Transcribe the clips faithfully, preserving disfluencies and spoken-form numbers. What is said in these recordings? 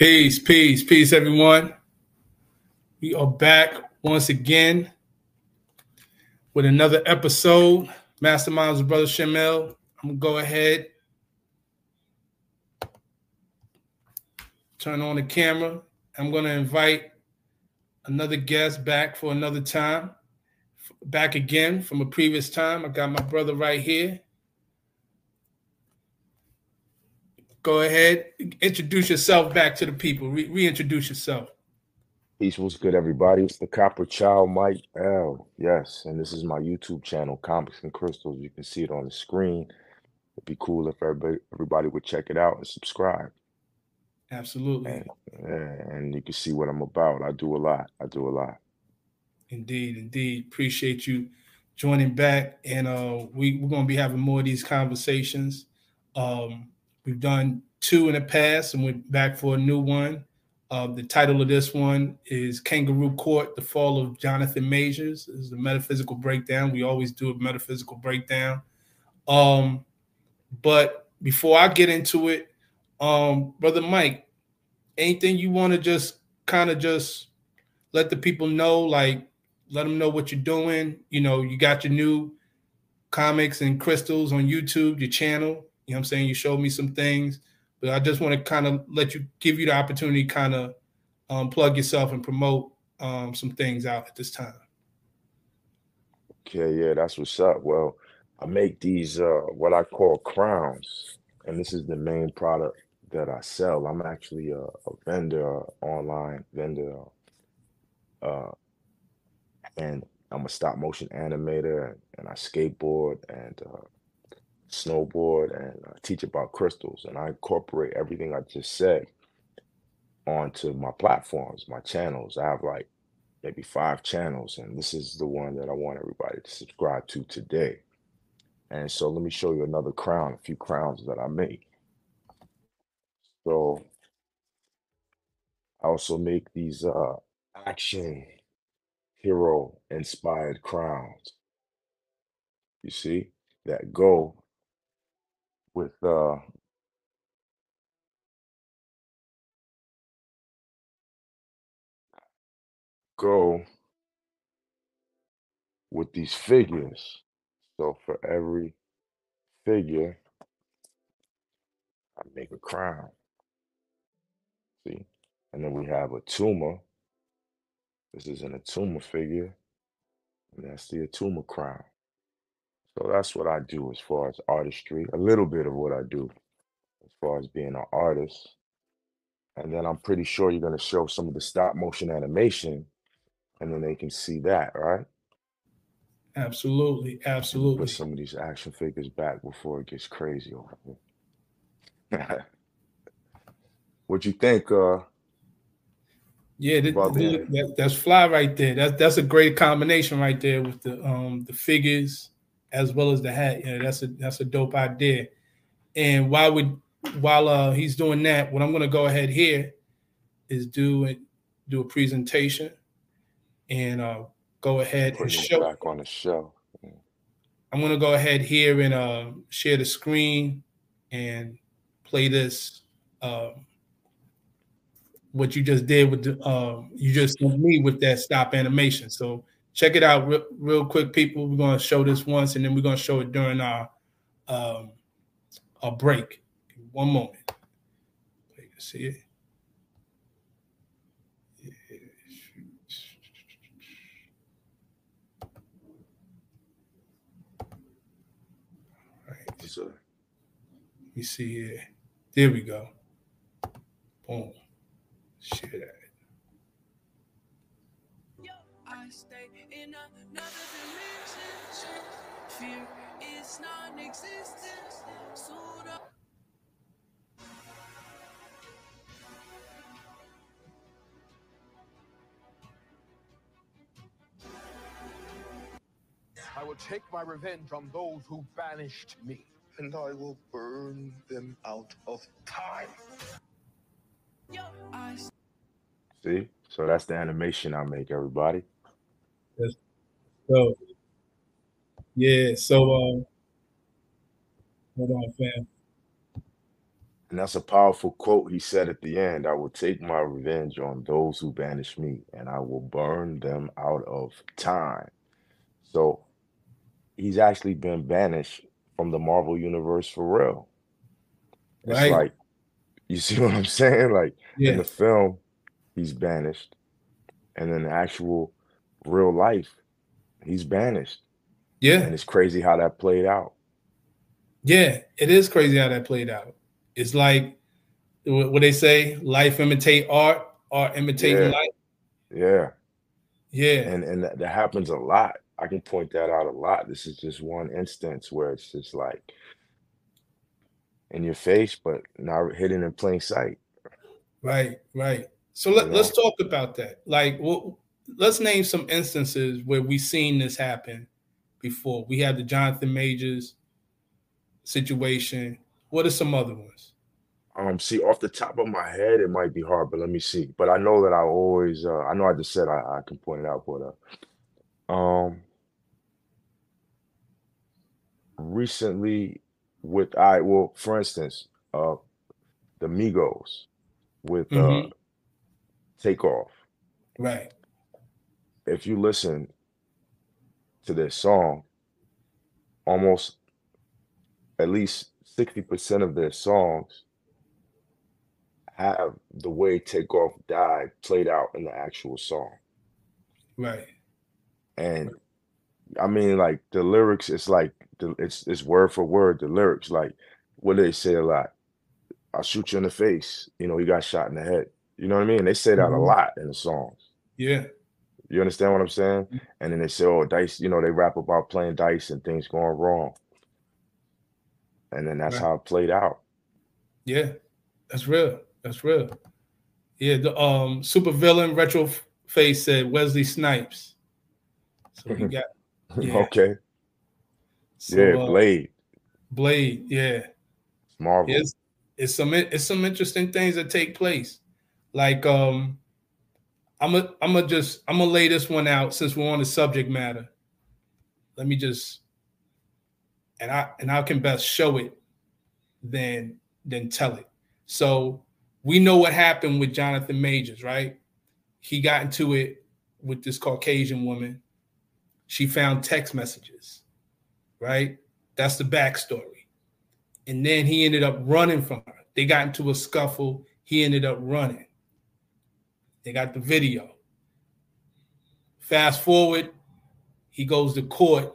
Peace, peace, peace, everyone. We are back once again with another episode. Masterminds with Brother Shamil. I'm going to go ahead, turn on the camera. I'm going to invite another guest back for another time, back again from a previous time. I got my brother right here. Go ahead, introduce yourself back to the people. Re- reintroduce yourself. Peace, what's good, everybody? It's the Copper Child, Mike L. Yes, and this is my YouTube channel, Comics and Crystals. You can see it on the screen. It'd be cool if everybody, everybody would check it out and subscribe. Absolutely. And, and you can see what I'm about. I do a lot. I do a lot. Indeed, indeed. Appreciate you joining back. And uh, we, we're going to be having more of these conversations. Um, We've done two in the past, and we're back for a new one. Uh, the title of this one is Kangaroo Court, The Fall of Jonathan Majors. This is a metaphysical breakdown. We always do a metaphysical breakdown. Um, but before I get into it, um, Brother Mike, anything you want to just kind of just let the people know, like let them know what you're doing. You know, you got your new Comics and Crystals on YouTube, your channel. You know what I'm saying? You showed me some things, but I just want to kind of let you, give you the opportunity to kind of um, plug yourself and promote um, some things out at this time. Okay, yeah, that's what's up. Well, I make these uh, what I call crowns, and this is the main product that I sell. I'm actually a, a vendor, online vendor, uh, and I'm a stop motion animator, and I skateboard and uh, snowboard and uh, teach about crystals, and I incorporate everything I just said onto my platforms, my channels. I have like maybe five channels, and this is the one that I want everybody to subscribe to today. And so let me show you another crown, a few crowns that I make. So I also make these uh, action hero inspired crowns, you see, that go with uh go with these figures. So for every figure I make a crown, see, and then we have a tumor. This is an Atuma figure, and that's the Atuma crown. So that's what I do as far as artistry, a little bit of what I do as far as being an artist. And then I'm pretty sure you're going to show some of the stop motion animation, and then they can see that, right? Absolutely, absolutely. Put some of these action figures back before it gets crazy over here. What you think? Uh, yeah, that, that, that, that's fly right there. That's that's a great combination right there with the um the figures as well as the hat. Yeah, that's a that's a dope idea. And while we while uh, he's doing that, what I'm gonna go ahead here is do it, do a presentation, and uh, go ahead Put and show back on the show. Yeah. I'm gonna go ahead here and uh, share the screen and play this. Uh, what you just did with the uh, you just sent me with that stop animation. So check it out real, real quick, people. We're going to show this once, and then we're going to show it during our, um, our break. One moment. You can see it. All right. Sir. Let me see here. There we go. Boom. Share that. Stay in another dimension. Fear is non-existent. Sold up. I will take my revenge on those who banished me, and I will burn them out of time. See, so that's the animation I make, everybody. So yeah, so um, hold on, fam. And that's a powerful quote he said at the end. I will take my revenge on those who banish me, and I will burn them out of time. So he's actually been banished from the Marvel universe for real. It's right. Like, you see what I'm saying? Like, yeah. In the film, he's banished. And in the actual real life, he's banished. Yeah. And it's crazy how that played out. Yeah, it is crazy how that played out. It's like what they say, life imitate art, art imitating yeah. life. Yeah. Yeah. And and that, that happens a lot. I can point that out a lot. This is just one instance where it's just like in your face, but not hidden in plain sight. Right, right. So let, you know? let's talk about that. Like, well, let's name some instances where we've seen this happen before. We had the Jonathan Majors situation. What are some other ones? Um, see, off the top of my head, it might be hard, but let me see. But I know that I always, uh, I know I just said I, I can point it out, but uh, um, recently with, I, well, for instance, uh, the Migos with mm-hmm. uh, Takeoff. Right. If you listen to this song, almost at least sixty percent of their songs have the way Takeoff died played out in the actual song. Right. And I mean, like the lyrics, it's like, the, it's it's word for word, the lyrics, like what do they say a lot? I'll shoot you in the face. You know, you got shot in the head. You know what I mean? They say that mm-hmm. a lot in the songs. Yeah. You understand what I'm saying? Mm-hmm. And then they say, oh, dice, you know, they rap about playing dice and things going wrong. And then that's right. how it played out. Yeah, that's real. That's real. Yeah, the um, supervillain Retroface said Wesley Snipes. So he got yeah. okay. So, yeah, Blade. Uh, Blade. Yeah. Marvel. It's, it's some it's some interesting things that take place. Like um, I'm a I'm a just I'm gonna lay this one out since we're on the subject matter. Let me just. And I and I can best show it than than tell it. So we know what happened with Jonathan Majors, right? He got into it with this Caucasian woman. She found text messages, right? That's the backstory. And then he ended up running from her. They got into a scuffle. He ended up running. They got the video. Fast forward, he goes to court,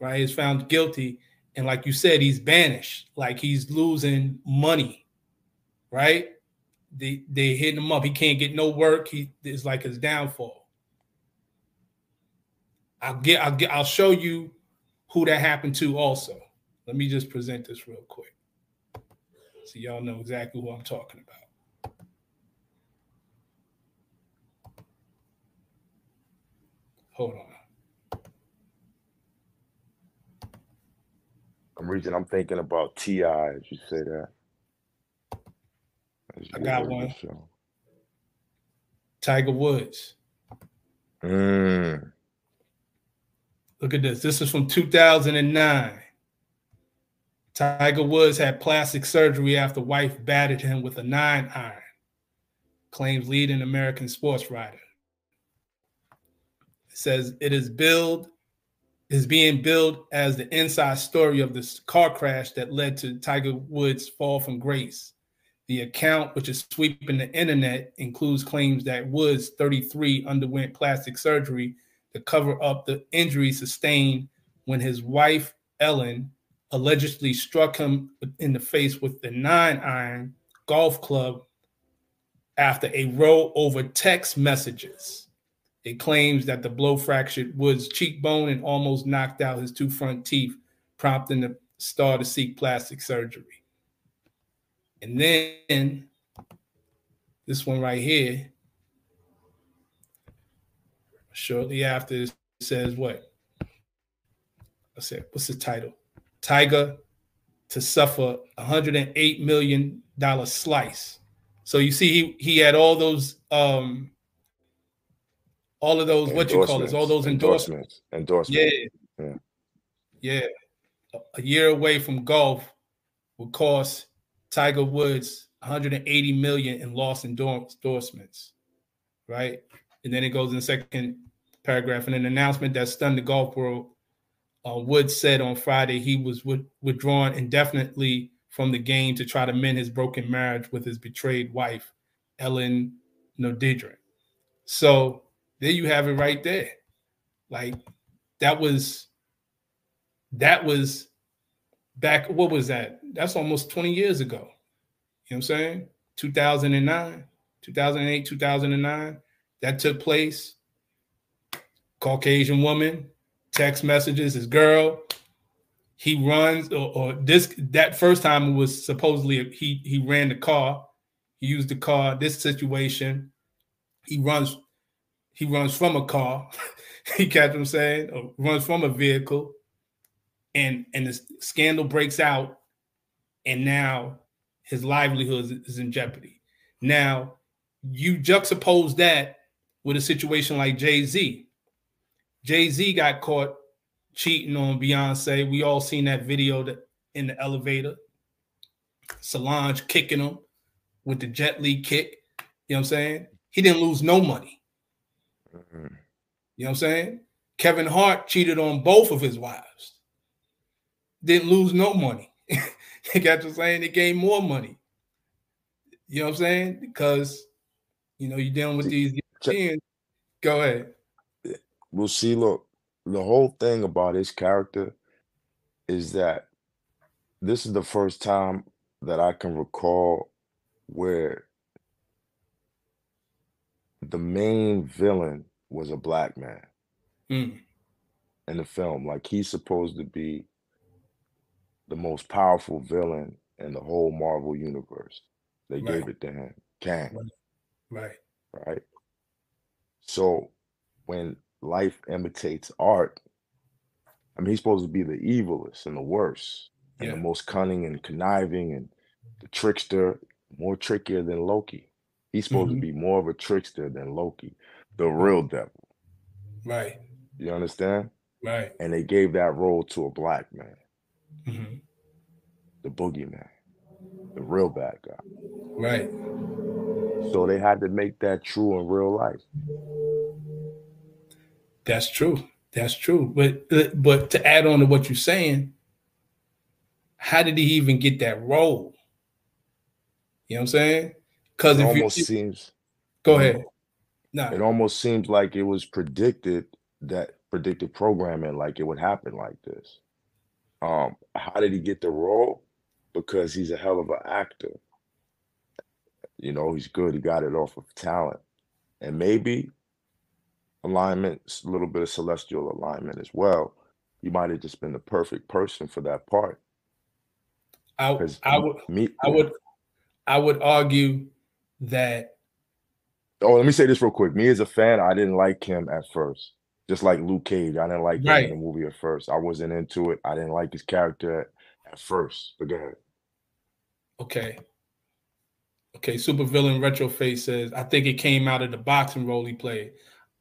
right? He's found guilty. And like you said, he's banished, like he's losing money, right? They they hitting him up. He can't get no work. He is like his downfall. I'll get I'll get I'll show you who that happened to also. Let me just present this real quick, so y'all know exactly who I'm talking about. Hold on. I'm reading. I'm thinking about T I as you say that. As I got one. Tiger Woods. Mm. Look at this. This is from two thousand nine. Tiger Woods had plastic surgery after wife batted him with a nine iron. Claims leading American sports writer. It says it is billed. is being billed as the inside story of this car crash that led to Tiger Woods' fall from grace. The account, which is sweeping the internet, includes claims that Woods, thirty-three, underwent plastic surgery to cover up the injuries sustained when his wife, Ellen, allegedly struck him in the face with the nine iron golf club after a row over text messages. It claims that the blow fractured Woods' cheekbone and almost knocked out his two front teeth, prompting the star to seek plastic surgery. And then this one right here, shortly after, it says what? I said, what's the title? Tiger to suffer one hundred eight million dollars slice. So you see, he, he had all those... Um, All of those, what you call it, all those endorsements. Endorsements. endorsements. Yeah. yeah. Yeah. A year away from golf would cost Tiger Woods, one hundred eighty million dollars in lost endorsements, right? And then it goes in the second paragraph. In an announcement that stunned the golf world, uh, Woods said on Friday he was w- withdrawn indefinitely from the game to try to mend his broken marriage with his betrayed wife, Ellen Nodidrin. So there you have it right there. Like, that was, that was back, what was that? That's almost twenty years ago. You know what I'm saying? two thousand nine, two thousand eight, two thousand nine, that took place. Caucasian woman, text messages, his girl. He runs, or, or this, that first time it was supposedly, a, he, he ran the car. He used the car, this situation. He runs, he runs from a car. He catch what I'm saying? Or runs from a vehicle. And, and the scandal breaks out. And now his livelihood is, is in jeopardy. Now, you juxtapose that with a situation like Jay-Z. Jay-Z got caught cheating on Beyonce. We all seen that video that, in the elevator. Solange kicking him with the Jet Li kick. You know what I'm saying? He didn't lose no money. Mm-hmm. You know what I'm saying? Kevin Hart cheated on both of his wives. Didn't lose no money. You got what I'm saying? They gained more money. You know what I'm saying? Because, you know, you're dealing with these Europeans. Go ahead. Well, see, look, the whole thing about his character is that this is the first time that I can recall where the main villain was a black man mm. in the film. Like, he's supposed to be the most powerful villain in the whole Marvel universe. They right. gave it to him, Kang. Right. Right. Right. So when life imitates art, I mean, he's supposed to be the evilest and the worst yeah. and the most cunning and conniving and the trickster, more trickier than Loki. He's supposed mm-hmm. to be more of a trickster than Loki, the real devil. Right. You understand? Right. And they gave that role to a black man. Mm-hmm. The boogeyman, the real bad guy. Right. So they had to make that true in real life. That's true. That's true. But but to add on to what you're saying, how did he even get that role? You know what I'm saying? Because it if almost you, seems. Go ahead. No. It almost seems like it was predicted, that predicted programming, like it would happen like this. Um, how did he get the role? Because he's a hell of an actor. You know, he's good. He got it off of talent, and maybe alignment, a little bit of celestial alignment as well. You might have just been the perfect person for that part. I, I would, me, I would, I would argue that. Oh, let me say this real quick. Me as a fan, I didn't like him at first. Just like Luke Cage, I didn't like right. him in the movie at first. I wasn't into it. I didn't like his character at first. But go ahead. Okay. Okay. Supervillain Retroface says, I think it came out of the boxing role he played.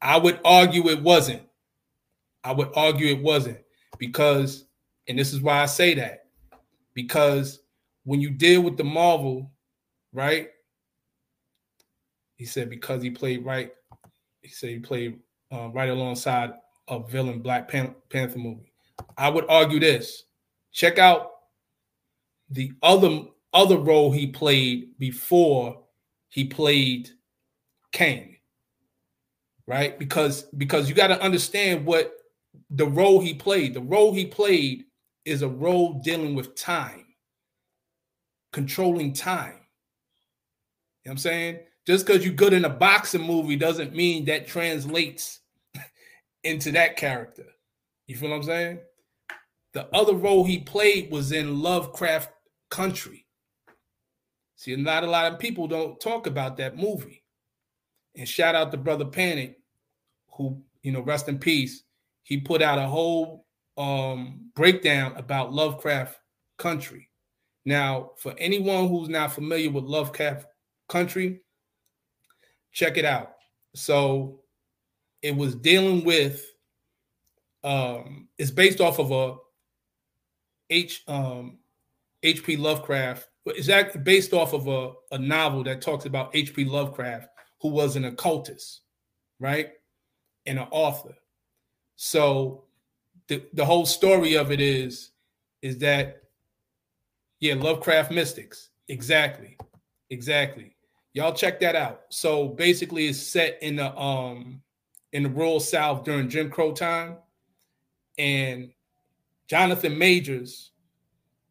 I would argue it wasn't. I would argue it wasn't because, and this is why I say that, because when you deal with the Marvel, right? He said because he played right. He said he played uh, right alongside a villain Black Pan- Panther movie. I would argue this. Check out the other other role he played before he played Kang. Right, because because you got to understand what the role he played. The role he played is a role dealing with time, controlling time. You know what I'm saying? Just because you're good in a boxing movie doesn't mean that translates into that character. You feel what I'm saying? The other role he played was in Lovecraft Country. See, not a lot of people don't talk about that movie. And shout out to Brother Panic, who, you know, rest in peace. He put out a whole um, breakdown about Lovecraft Country. Now, for anyone who's not familiar with Lovecraft Country, check it out. So it was dealing with, um, it's based off of a H, um, H P Lovecraft Is that based off of a, a novel that talks about H P Lovecraft, who was an occultist, right? And an author. So the, the whole story of it is, is that, yeah, Lovecraft mystics. Exactly. Exactly. Y'all check that out. So basically it's set in the um in the rural South during Jim Crow time. And Jonathan Majors,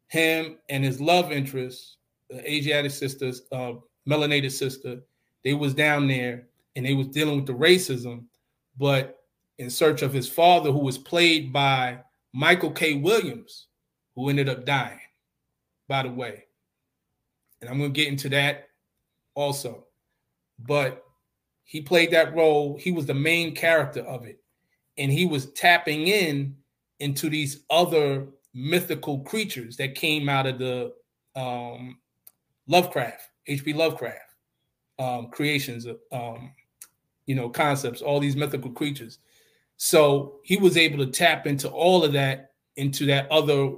him and his love interest, the Asiatic sisters, uh, melanated sister, they was down there and they was dealing with the racism, but in search of his father, who was played by Michael K. Williams, who ended up dying, by the way. And I'm going to get into that also. But he played that role. He was the main character of it. And he was tapping in into these other mythical creatures that came out of the um, Lovecraft, H P. Lovecraft um, creations, um, you know, concepts, all these mythical creatures. So he was able to tap into all of that, into that other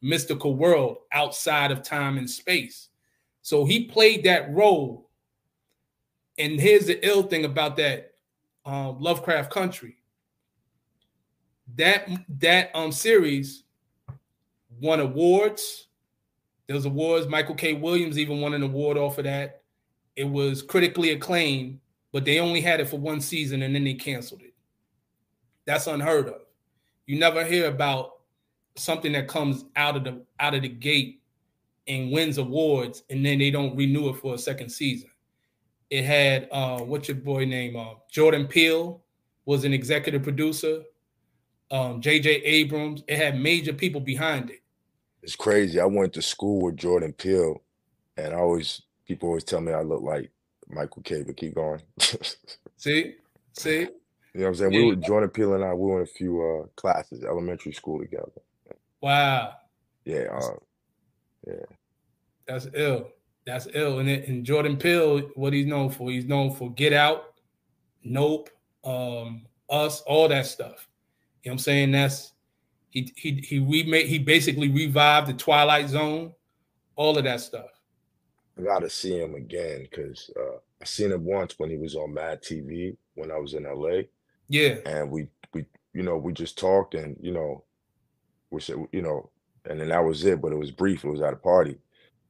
mystical world outside of time and space. So he played that role. And here's the ill thing about that uh, Lovecraft Country. That that um series won awards. There's awards. Michael K. Williams even won an award off of that. It was critically acclaimed, but they only had it for one season and then they canceled it. That's unheard of. You never hear about something that comes out of the out of the gate and wins awards and then they don't renew it for a second season. It had uh what's your boy name? Uh, Jordan Peele was an executive producer. Um, J J Abrams, it had major people behind it. It's crazy. I went to school with Jordan Peele, and I always people always tell me I look like Michael K. But keep going. see, see. You know what I'm saying? Yeah. We were Jordan Peele and I. We were in a few uh, classes, elementary school together. Wow. Yeah. Um, yeah. That's ill. That's ill. And it, and Jordan Peele, what he's known for? He's known for Get Out, Nope, um, Us, all that stuff. You know what I'm saying? That's he he he remade he basically revived the Twilight Zone, all of that stuff. I gotta see him again because uh, I seen him once when he was on Mad T V when I was in L A. Yeah, and we we you know we just talked and you know we said you know and then that was it, but it was brief. It was at a party.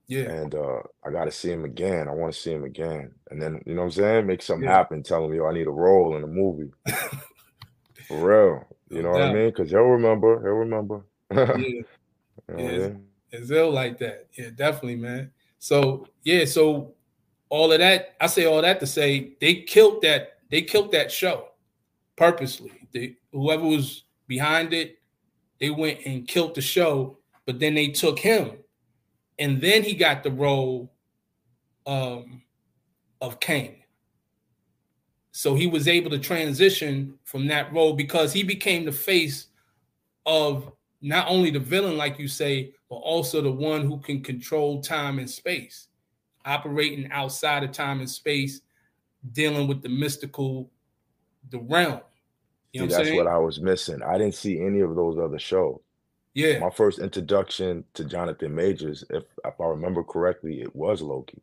Yeah, and uh, I gotta see him again. I want to see him again, and then you know what I'm saying? Make something yeah. happen. Tell him yo, I need a role in a movie. For real. You know what yeah. I mean? Because he'll remember. He'll remember. yeah. You know yeah, it's, it's ill like that. Yeah, definitely, man. So, yeah, so all of that, I say all that to say they killed that, they killed that show purposely. They, whoever was behind it, they went and killed the show, but then they took him. And then he got the role um, of Kang. So he was able to transition from that role because he became the face of not only the villain, like you say, but also the one who can control time and space, operating outside of time and space, dealing with the mystical, the realm. You know what I'm saying? That's what I was missing. I didn't see any of those other shows. Yeah. My first introduction to Jonathan Majors, if, if I remember correctly, it was Loki.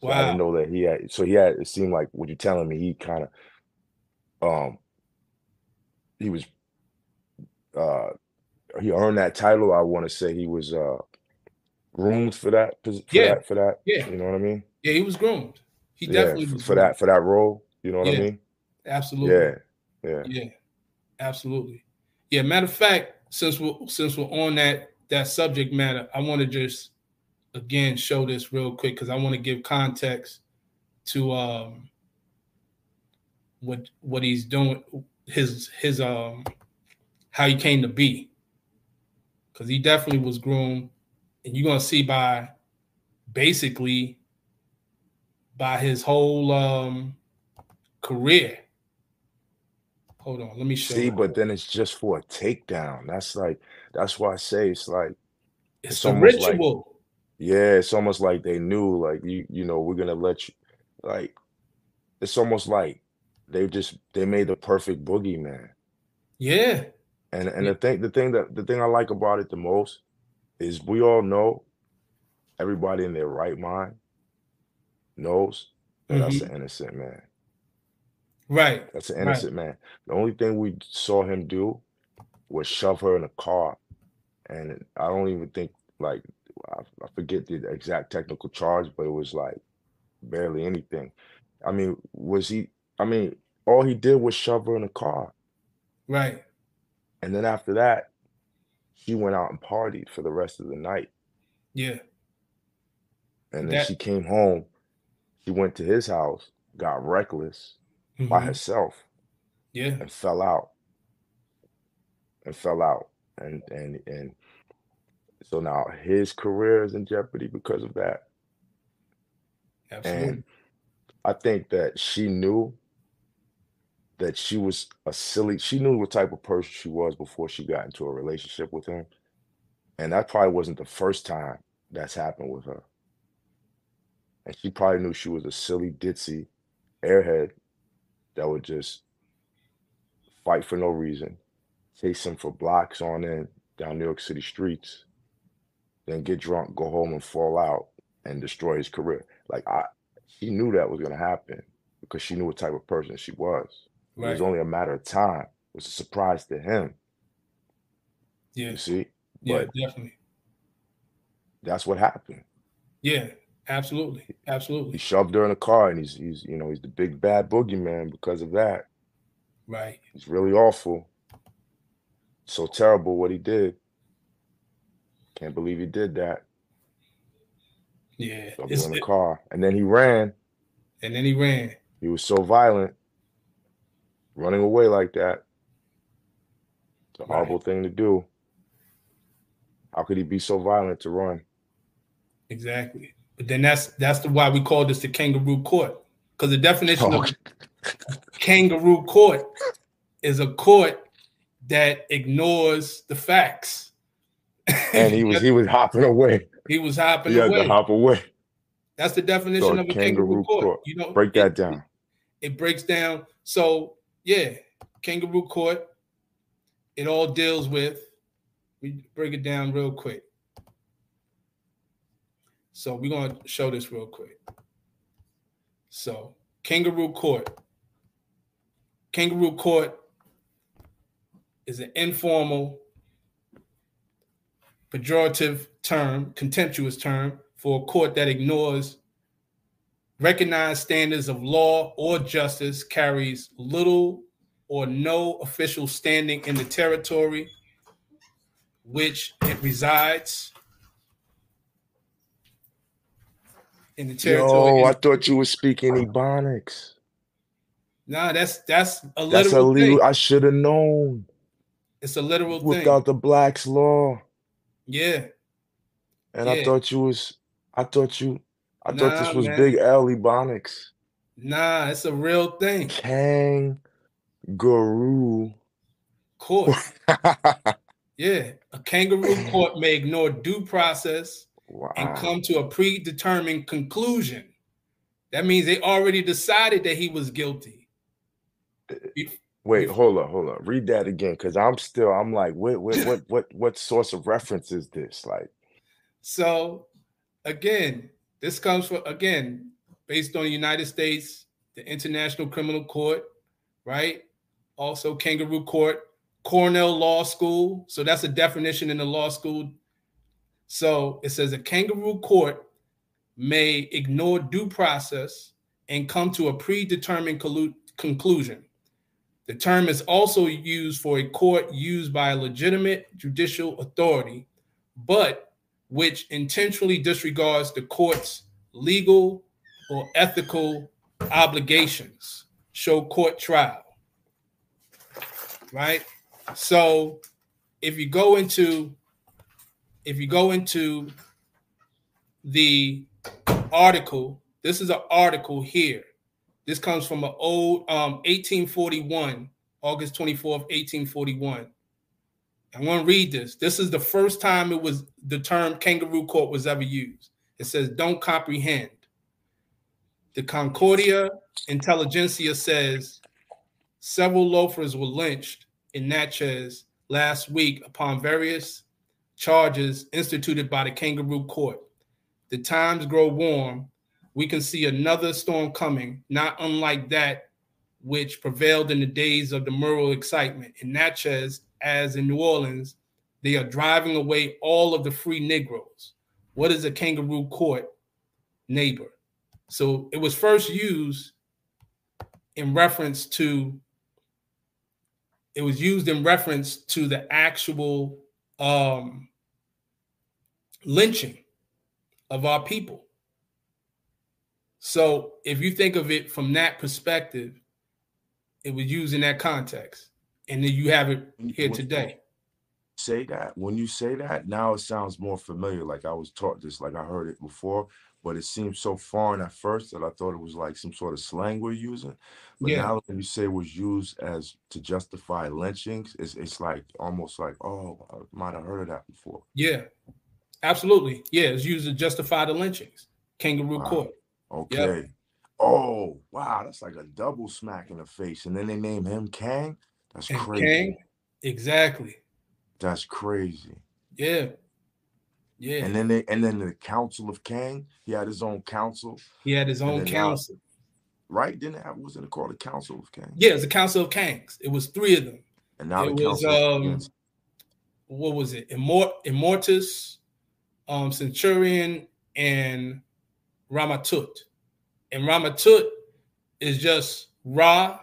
So wow. I didn't know that he had, so he had, it seemed like what you're telling me, he kind of, um, he was, uh, he earned that title. I want to say he was uh, groomed for that, for yeah. that, for that. Yeah. You know what I mean? Yeah, he was groomed. He definitely yeah, was for groomed. that, for that role. You know what yeah. I mean? Absolutely. Yeah. Yeah. Yeah. Absolutely. Yeah. Matter of fact, since we're, since we're on that, that subject matter, I want to just, again, show this real quick because I want to give context to um, what what he's doing, his his um, how he came to be, because he definitely was groomed, and you're gonna see by basically by his whole um, career. Hold on, let me show see, you. But then it's just for a takedown. That's like that's why I say it's like it's, it's a ritual. Like, yeah, it's almost like they knew, like, you you know, we're going to let you, like, it's almost like they just, they made the perfect boogeyman. Yeah. And and yeah. the thing, the thing that, the thing I like about it the most is we all know everybody in their right mind knows that mm-hmm. that's an innocent man. Right. That's an innocent right. man. The only thing we saw him do was shove her in a car. And I don't even think, like, I forget the exact technical charge, but it was like barely anything. I mean, was he, I mean, all he did was shove her in a car. Right. And then after that, she went out and partied for the rest of the night. Yeah. And then that... she came home. She went to his house, got reckless mm-hmm. by herself. Yeah. And fell out. And fell out. And and and so now his career is in jeopardy because of that. Absolutely. And I think that she knew that she was a silly, she knew what type of person she was before she got into a relationship with him. And that probably wasn't the first time that's happened with her. And she probably knew she was a silly, ditzy airhead that would just fight for no reason, chase him for blocks on in down New York City streets, then get drunk, go home and fall out and destroy his career. Like I, she knew that was gonna happen because she knew what type of person she was. Right. It was only a matter of time. It was a surprise to him. Yeah. You see? Yeah, but definitely. That's what happened. Yeah, absolutely. Absolutely. He shoved her in a car and he's he's you know, he's the big bad boogeyman because of that. Right. It's really awful. So terrible what he did. Can't believe he did that. Yeah. Shoved her in the car. And then he ran. And then he ran. He was so violent. Running away like that, it's a right. horrible thing to do. How could he be so violent to run? Exactly. But then that's that's the why we call this the Kangaroo Court. Because the definition oh. of Kangaroo Court is a court that ignores the facts. And he was he was hopping away. He was hopping he had away. to hop away. That's the definition so of a Kangaroo, kangaroo court. court. You know, break that it, down. It breaks down. So yeah, Kangaroo Court, it all deals with, we break it down real quick. So we're going to show this real quick. So Kangaroo Court. Kangaroo Court is an informal, pejorative term, contemptuous term for a court that ignores recognized standards of law or justice, carries little or no official standing in the territory which it resides. In the territory. Oh, I thought you were speaking Ebonics. Nah, that's that's a literal that's a li- thing. I should have known. It's a literal Without thing. Without the Black's law. Yeah. And yeah. I thought you was, I thought you. I nah, thought this was man. Big L Ebonics. Nah, it's a real thing. Kangaroo Court. Yeah, a kangaroo court may ignore due process wow. and come to a predetermined conclusion. That means they already decided that he was guilty. Wait, hold up, hold up. Read that again, because I'm still, I'm like, what, what, what, what, what source of reference is this? Like, so again. This comes from, again, based on the United States, the International Criminal Court, right? Also Kangaroo Court, Cornell Law School. So that's a definition in the law school. So it says a kangaroo court may ignore due process and come to a predetermined collu- conclusion. The term is also used for a court used by a legitimate judicial authority, but which intentionally disregards the court's legal or ethical obligations, show court trial, right? So if you go into, if you go into the article, this is an article here. This comes from an old um, eighteen forty-one, August twenty-fourth, eighteen forty-one. I want to read this. This is the first time it was the term kangaroo court was ever used. It says, don't comprehend. The Concordia Intelligentsia says several loafers were lynched in Natchez last week upon various charges instituted by the kangaroo court. the times grow warm, we can see another storm coming, not unlike that which prevailed in the days of the Mural excitement. In Natchez, as in New Orleans, they are driving away all of the free Negroes. What is a kangaroo court neighbor? So it was first used in reference to, it was used in reference to the actual um, lynching of our people. So if you think of it from that perspective, it was used in that context. And then you have it here today. Say that. When you say that, now it sounds more familiar. Like I was taught this, like I heard it before, but it seemed so foreign at first that I thought it was like some sort of slang we're using. But yeah. Now when you say it was used as to justify lynchings, it's, it's like almost like, oh, I might have heard of that before. Yeah, absolutely. Yeah, it's used to justify the lynchings. Kangaroo wow. Court. Okay. Yep. Oh, wow. That's like a double smack in the face. And then they name him Kang. That's and crazy. Kang? Exactly. That's crazy. Yeah. Yeah. And then they and then the Council of Kang. He had his own council. He had his own council. Now, right? Didn't it have, wasn't it called the Council of Kang? Yeah, it was the Council of Kangs. It was three of them. And now it the was um, what was it? Immort Immortus, um, Centurion, and Rama-Tut. And Rama-Tut is just Ra,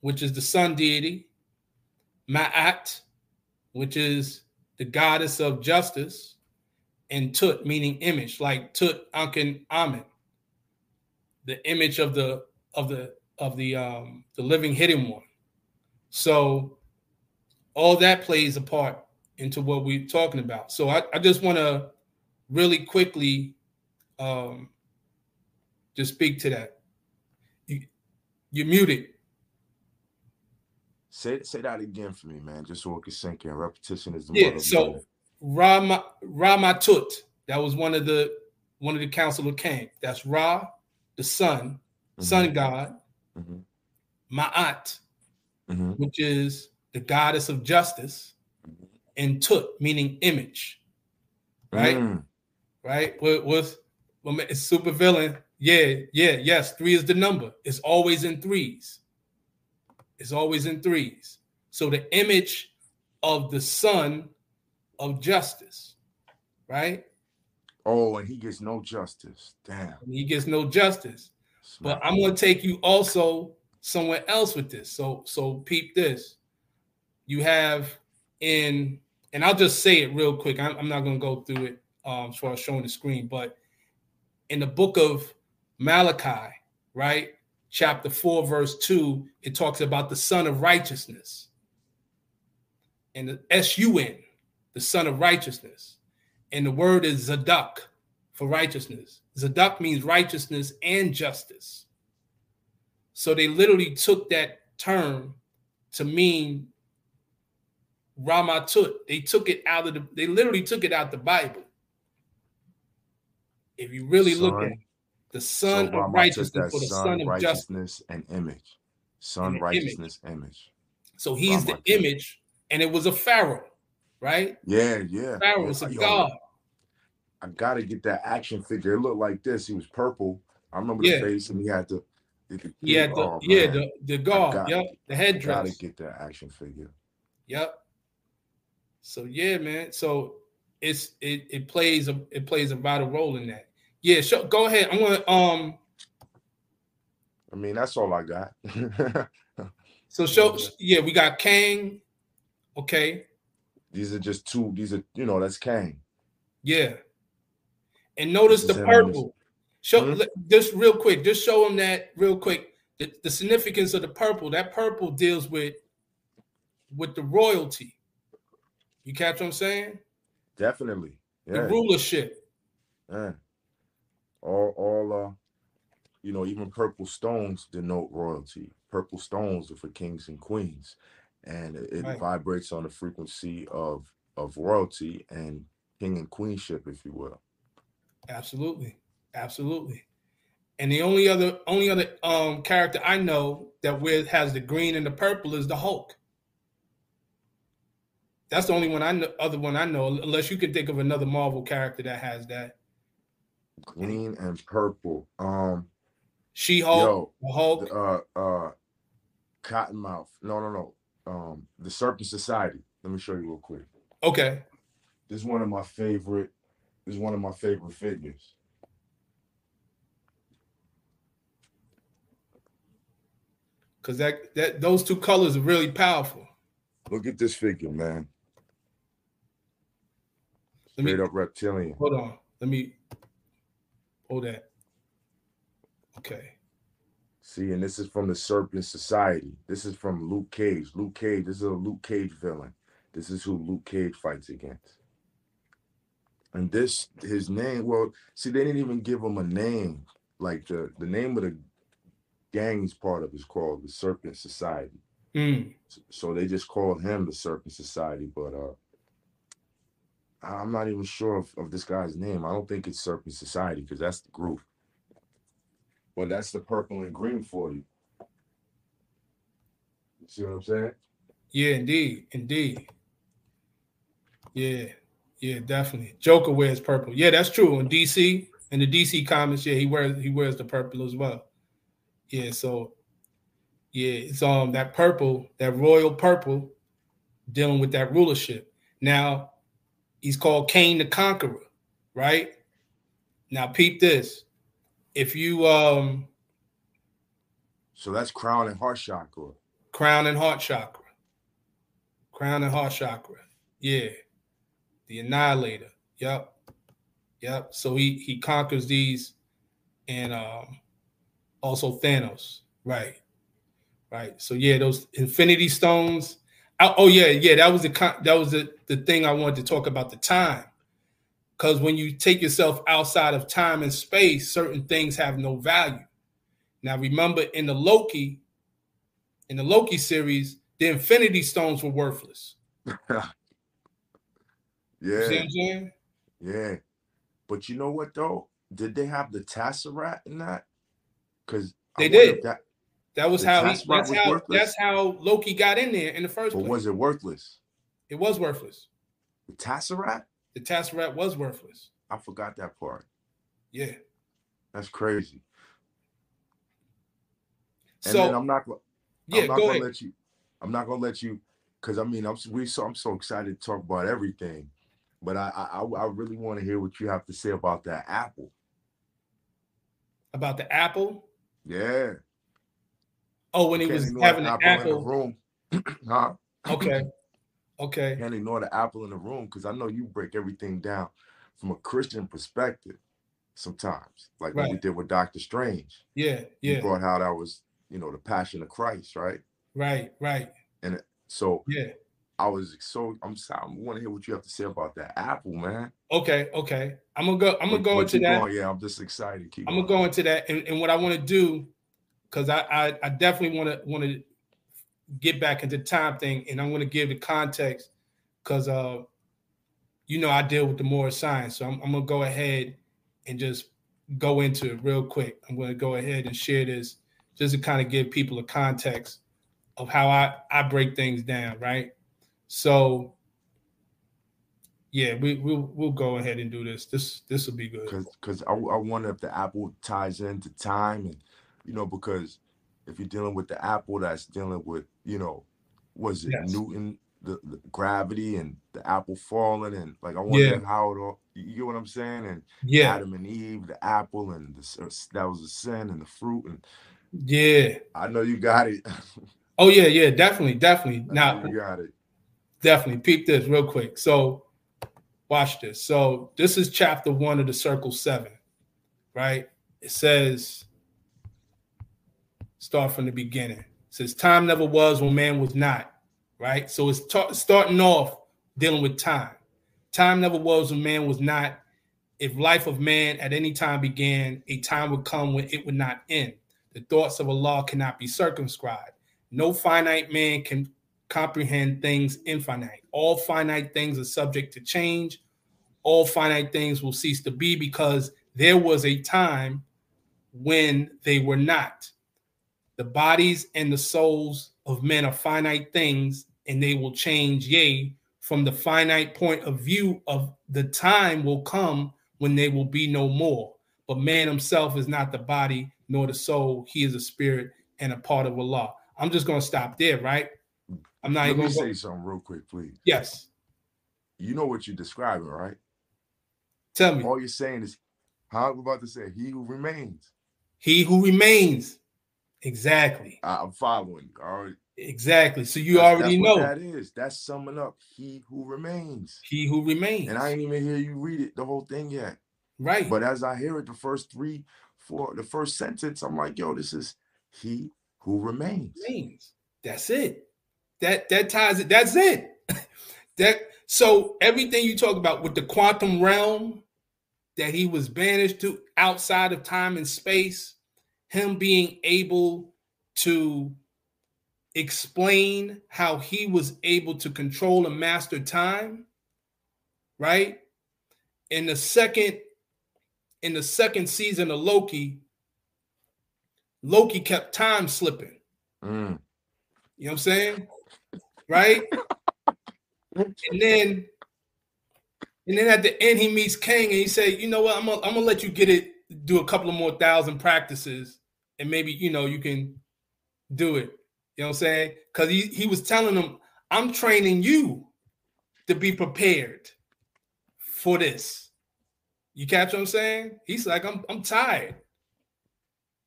which is the sun deity, Ma'at, which is the goddess of justice, and Tut, meaning image, like Tut Anken Amen, the image of the of the of the um the living hidden one. So all that plays a part into what we're talking about. So I, I just want to really quickly um just speak to that. You, you're muted. Say, say that again for me, man, just so it can sink in. Repetition is the yeah, mother. So of Rama, Rama-Tut, that was one of the one of the Council of Kang. That's Ra, the sun, mm-hmm. sun god, mm-hmm. Ma'at, mm-hmm. which is the goddess of justice, mm-hmm. and Tut, meaning image, right? Mm. Right? With, with, with it's super villain. Yeah, yeah, yes. Three is the number. It's always in threes. It's always in threes. So the image of the son of justice, right? Oh, and he gets no justice. Damn. And he gets no justice. Smart. But I'm going to take you also somewhere else with this. So, so peep this. You have in, and I'll just say it real quick. I'm, I'm not going to go through it um, as far as showing the screen, but in the book of Malachi, right? Chapter four, verse two, it talks about the son of righteousness. And the S U N, the son of righteousness. And the word is Zadok for righteousness. Zadok means righteousness and justice. So they literally took that term to mean Rama-Tut. They took it out of the, they literally took it out the Bible. If you really son. look at it. The son so of righteousness for the son, son of righteousness justice. And image. Son, and righteousness, image. image. So he's Rama the image, and it was a pharaoh, right? Yeah, yeah. Pharaoh was yeah. a Yo, god. I got to get that action figure. It looked like this. He was purple. I remember yeah. the face, and he had the... the he had the, oh, yeah, the, the guard, got, yep, the headdress. I got to get that action figure. Yep. So, yeah, man. So it's it it plays a it plays a vital role in that. Yeah, sure. Go ahead. I'm gonna. Um, I mean, that's all I got. so show. Yeah, we got Kang. Okay. These are just two. These are you know that's Kang. Yeah. And notice the purple. Show mm-hmm. just real quick. Just show them that real quick. The, the significance of the purple. That purple deals with with the royalty. You catch what I'm saying? Definitely. Yeah. The rulership. Yeah. All, all, uh, you know, even purple stones denote royalty. Purple stones are for kings and queens, and it, it right. vibrates on the frequency of of royalty and king and queenship, if you will. Absolutely, absolutely. And the only other only other um character I know that with has the green and the purple is the Hulk. That's the only one I know. Other one I know, unless you can think of another Marvel character that has that. Green and purple. Um, She-Hulk. Hulk. Uh, uh, Cottonmouth. No, no, no. Um, the Serpent Society. Let me show you real quick. Okay. This is one of my favorite. This is one of my favorite figures. Cause that that those two colors are really powerful. Look at this figure, man. Straight let me, up reptilian. Hold on. Let me hold that. Okay. See, and this is from the Serpent Society. This is from Luke Cage. Luke Cage. This is a Luke Cage villain. This is who Luke Cage fights against. And this, his name, well, see, they didn't even give him a name. Like the, the name of the gang he's part of is called the Serpent Society. Mm. So they just called him the Serpent Society, but uh, I'm not even sure of, of this guy's name. I don't think it's Serpent Society because that's the group. Well, that's the purple and green for you. You see what I'm saying? Yeah, indeed. Indeed. Yeah. Yeah, definitely. Joker wears purple. Yeah, that's true. In D C, in the D C comics, yeah, he wears he wears the purple as well. Yeah, so yeah, it's um that purple, that royal purple, dealing with that rulership. Now, he's called Kang the Conqueror, right? Now, peep this. If you um, so that's crown and heart chakra. Crown and heart chakra. Crown and heart chakra. Yeah. The Annihilator. Yep. Yep. So he, he conquers these and um, also Thanos. Right. Right. So, yeah, those Infinity Stones. I, oh, yeah. Yeah. That was the that was the, the thing I wanted to talk about, the time. Because when you take yourself outside of time and space, certain things have no value. Now, remember, in the Loki, in the Loki series, the Infinity Stones were worthless. Yeah. You know yeah. But you know what though? Did they have the Tesseract in that? Because they did. That, that was how he, that's was how worthless. That's how Loki got in there in the first but place. But was it worthless? It was worthless. The Tesseract? The Tesseract was worthless. I forgot that part. Yeah. That's crazy. And so then I'm not, I'm yeah, not go gonna ahead. let you. I'm not gonna let you because I mean I'm we so I'm so excited to talk about everything. But I, I I really want to hear what you have to say about that apple. About the apple? Yeah. Oh, when he was having an apple, apple in the room. Huh? Okay. Okay. Can't ignore the apple in the room because I know you break everything down from a Christian perspective sometimes, like right. what you did with Doctor Strange. Yeah, yeah. You brought how that was, you know, the passion of Christ, right? Right, right. And so yeah. I was so I'm sorry. I want to hear what you have to say about that apple, man. Okay, okay. I'm gonna go. I'm gonna go into that. Going? Yeah, I'm just excited. Keep I'm gonna going. go into that, and, and what I want to do, because I, I I definitely want to want to get back into time thing, and I'm gonna give the context, because uh, you know I deal with the moral science, so I'm I'm gonna go ahead and just go into it real quick. I'm gonna go ahead and share this just to kind of give people a context of how I I break things down, right? So, yeah, we we'll, we'll go ahead and do this. This this will be good. Cause, cause I, I wonder if the apple ties into time, and you know, because if you're dealing with the apple, that's dealing with you know, was it yes. Newton the, the gravity and the apple falling and like I wonder yeah. how it all. You know what I'm saying? And yeah, Adam and Eve, the apple, and the, that was the sin and the fruit and yeah. I know you got it. Oh yeah, yeah, definitely, definitely. Now you got it. Definitely peep this real quick. So watch this. So this is chapter one of the Circle Seven, right? It says, start from the beginning. It says time never was when man was not, right? So it's ta- starting off dealing with time. Time never was when man was not. If life of man at any time began, a time would come when it would not end. The thoughts of Allah cannot be circumscribed. No finite man can comprehend things infinite. All finite things are subject to change. All finite things will cease to be because there was a time when they were not. The bodies and the souls of men are finite things, and they will change. Yea, from the finite point of view of the time will come when they will be no more. But man himself is not the body nor the soul. He is a spirit and a part of Allah. I'm just going to stop there, right? I'm not even going to say something real quick, please. Yes. You know what you're describing, right? Tell me. All you're saying is, how I'm about to say, he who remains. He who remains. Exactly. I'm following. All right. Exactly. So you that's, already that's know. What that is. That's summing up he who remains. He who remains. And I ain't even hear you read it, the whole thing yet. Right. But as I hear it, the first three, four, the first sentence, I'm like, yo, this is he who remains. remains. That's it. That that ties it. That's it. that so everything you talk about with the quantum realm that he was banished to outside of time and space, him being able to explain how he was able to control and master time, right? In the second, in the second season of Loki, Loki kept time slipping. Mm. You know what I'm saying? Right? And then, and then at the end, he meets Kang and he said, you know what, I'm gonna, I'm gonna let you get it, do a couple of more thousand practices, and maybe, you know, you can do it. You know what I'm saying? Because he, he was telling them, I'm training you to be prepared for this. You catch what I'm saying? He's like, I'm, I'm tired.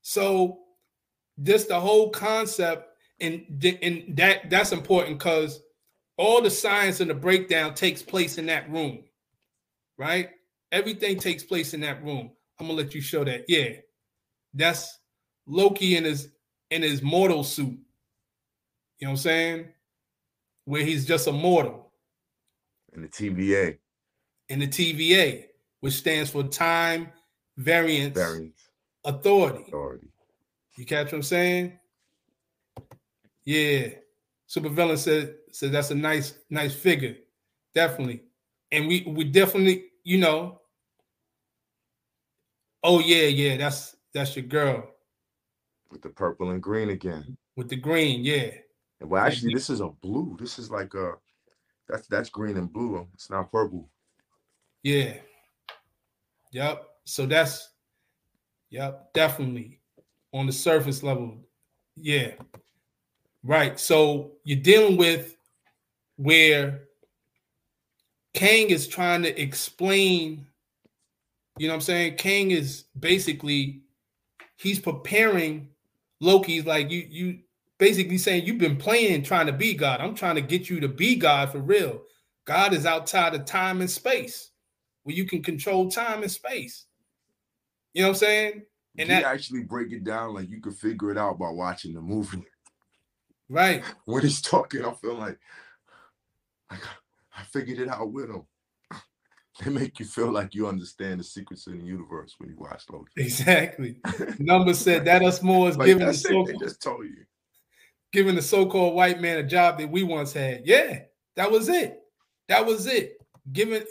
So this, the whole concept, and, and that that's important because all the science and the breakdown takes place in that room, right? Everything takes place in that room. I'm going to let you show that. Yeah, that's Loki in his, in his mortal suit. You know what I'm saying? Where he's just a mortal. And the T V A. And the T V A, which stands for Time Variance, Variance. Authority. Authority. You catch what I'm saying? Yeah. Supervillain said, said that's a nice, nice figure. Definitely. And we, we definitely, you know, oh, yeah, yeah, that's that's your girl. With the purple and green again. With the green, yeah. Well, actually, this is a blue. This is like a that's that's green and blue. It's not purple. Yeah. Yep. So that's yep, definitely on the surface level. Yeah. Right. So you're dealing with where Kang is trying to explain, you know what I'm saying? Kang is basically he's preparing Loki's like you you basically saying you've been playing trying to be God. I'm trying to get you to be God for real. God is outside of time and space where you can control time and space. You know what I'm saying? And you that actually break it down like you could figure it out by watching the movie. Right. When he's talking, I feel like, like I figured it out with him. They make you feel like you understand the secrets of the universe when you watch Loki. Exactly. Number said that us more is like giving the soul. They just told you. Giving the so-called white man a job that we once had. Yeah, that was it. That was it. Giving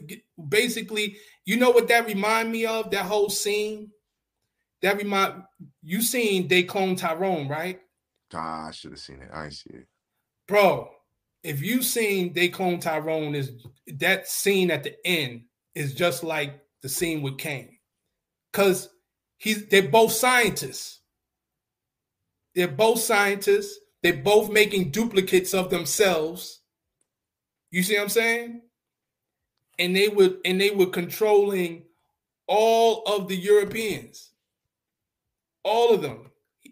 basically, you know what that remind me of? That whole scene. That remind you seen They Clone Tyrone, right? Ah, I should have seen it. I ain't see it. Bro, if you seen They Clone Tyrone, is that scene at the end is just like the scene with Kang. Because he's they're both scientists. They're both scientists. They're both making duplicates of themselves. You see what I'm saying? And they were and they were controlling all of the Europeans. All of them.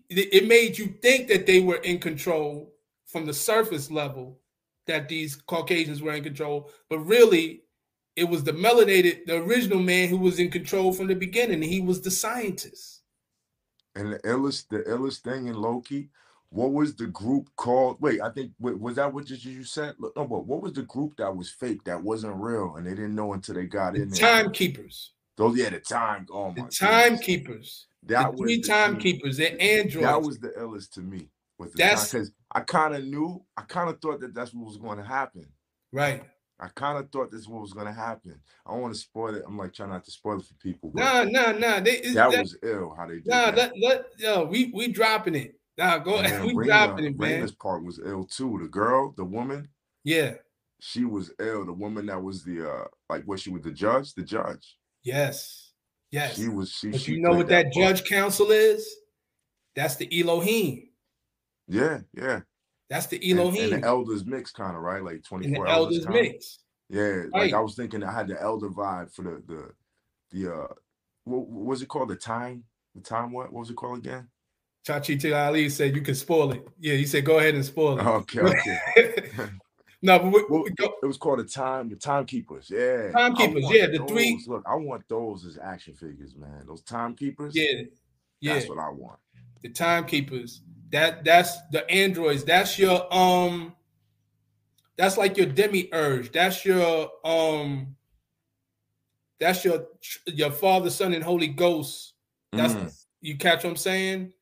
It made you think that they were in control from the surface level, that these Caucasians were in control. But really, it was the melanated, the original man who was in control from the beginning. He was the scientist. And the illest, the illest thing in Loki. What was the group called? Wait, I think, wait, was that what you said? No, but what was the group that was fake, that wasn't real, and they didn't know until they got the in there? Timekeepers. Those, yeah, the time. Oh, my. The timekeepers. That the was three the, timekeepers. They're androids. That was the illest to me. With the that's because I kind of knew. I kind of thought that that's what was going to happen. Right. I kind of thought that's what was going to happen. I don't want to spoil it. I'm like trying not to spoil it for people. Nah, nah, nah. They, that, that was ill how they did nah, that. Nah, let, let, yo, we we dropping it. Nah, go ahead. We Raina, dropping it, man. Raina's part was ill too. The girl, the woman. Yeah. She was ill. The woman that was the uh, like, what she was the judge, the judge. Yes. Yes. She was, she, but she you know what that, that judge council is? That's the Elohim. Yeah, yeah. That's the Elohim. And, and the elders mix kind of, right? Like twenty-four elders, elders mix. Yeah, right. Like I was thinking I had the elder vibe for the, the, the uh, what, what was it called? The time? The time what? What was it called again? Chachi Ali said you can spoil it. Yeah, he said go ahead and spoil it. Okay, okay. No, but we, well, we go, it was called the time, the timekeepers. Yeah, timekeepers. Yeah, the those, three. Look, I want those as action figures, man. Those timekeepers. Yeah, yeah. That's what I want. The timekeepers. That that's the androids. That's your um. That's like your demiurge. That's your um. That's your your Father, Son, and Holy Ghost. That's mm. the, you catch what I'm saying?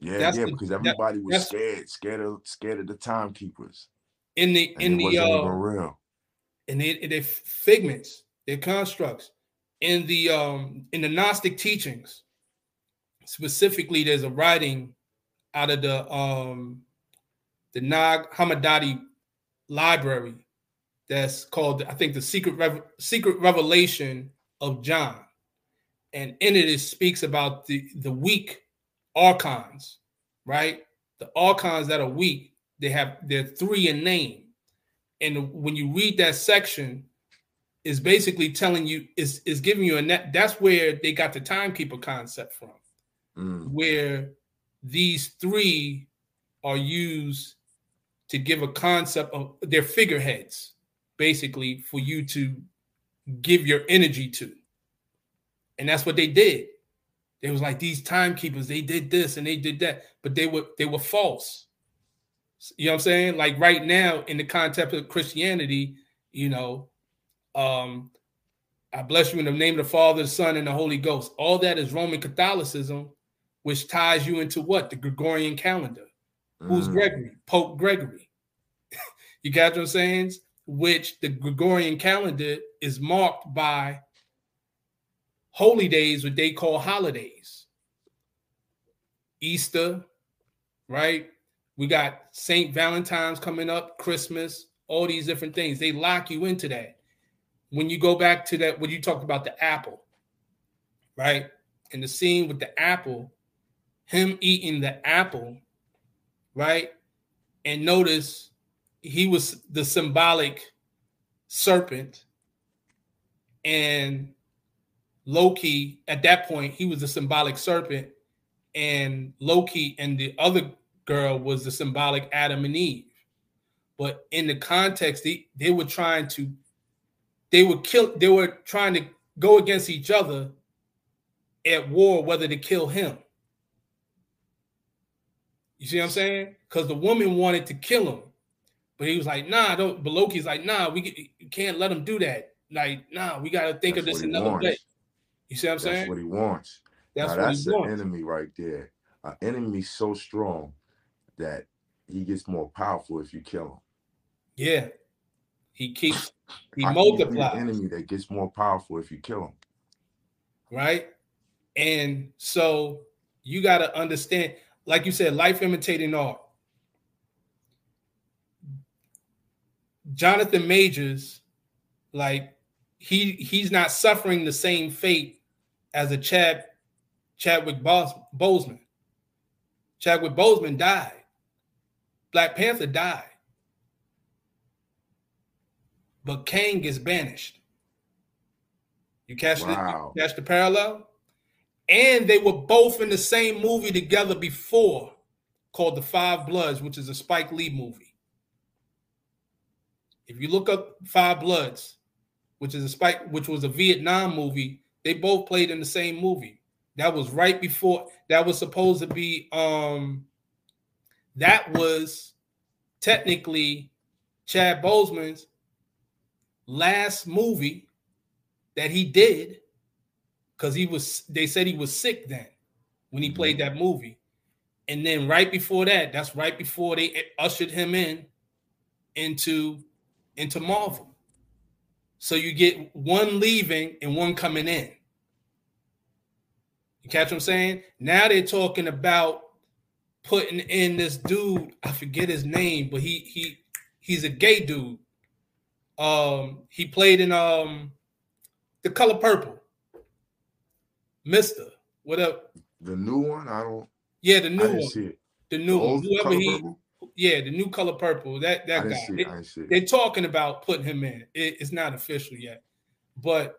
Yeah, that's yeah. The, because everybody that, was scared, scared of scared of the timekeepers. In the and in the uh, real. And they, they figments, their constructs, in the um in the Gnostic teachings. Specifically, there's a writing out of the um the Nag Hammadi library that's called, I think, the Secret Re- Secret Revelation of John, and in it it speaks about the the weak archons, right? The archons that are weak. They have they're three in name, and when you read that section, it's basically telling you is is giving you a net. That's where they got the timekeeper concept from, mm. where these three are used to give a concept of their figureheads, basically for you to give your energy to, and that's what they did. They was like these timekeepers. They did this and they did that, but they were they were false. You know what I'm saying? Like right now, in the context of Christianity, you know, um, I bless you in the name of the Father, the Son, and the Holy Ghost. All that is Roman Catholicism, which ties you into what? The Gregorian calendar. Mm. Who's Gregory? Pope Gregory. You got what I'm saying? Which the Gregorian calendar is marked by holy days, what they call holidays. Easter, right? We got Saint Valentine's coming up, Christmas, all these different things. They lock you into that. When you go back to that, when you talk about the apple, right? And the scene with the apple, him eating the apple, right? And notice he was the symbolic serpent. And Loki, at that point, he was the symbolic serpent. And Loki and the other girl was the symbolic Adam and Eve. But in the context, they, they were trying to, they were kill, they were trying to go against each other at war, whether to kill him. You see what I'm saying? Because the woman wanted to kill him, but he was like, nah, don't, but Loki's like, nah, we can't let him do that. Like, nah, we got to think that's of this another wants. Way. You see what I'm that's saying? That's what he wants. That's, now, what that's he wants. An enemy right there. An enemy so strong that he gets more powerful if you kill him. Yeah. He keeps, he multiplies. An enemy that gets more powerful if you kill him. Right? And so you got to understand, like you said, life imitating art. Jonathan Majors, like, he he's not suffering the same fate as a Chad Chadwick Boseman. Chadwick Boseman died. Black Panther died. But Kang is banished. You catch, wow. the, you catch the parallel? And they were both in the same movie together before called The Five Bloods, which is a Spike Lee movie. If you look up Five Bloods, which is a Spike, which was a Vietnam movie, they both played in the same movie. That was right before, that was supposed to be, um, that was technically Chad Boseman's last movie that he did, because he was, they said he was sick then when he played that movie. And then right before that, that's right before they ushered him in into, into Marvel. So you get one leaving and one coming in. Catch what I'm saying? Now they're talking about putting in this dude. I forget his name, but he he he's a gay dude. Um, he played in um, The Color Purple. Mister, what up? The new one? I don't. Yeah, the new I didn't one. See it. The new the one. Whoever he. Purple? Yeah, the new color purple. That that I guy. See, they, they're talking about putting him in. It, it's not official yet, but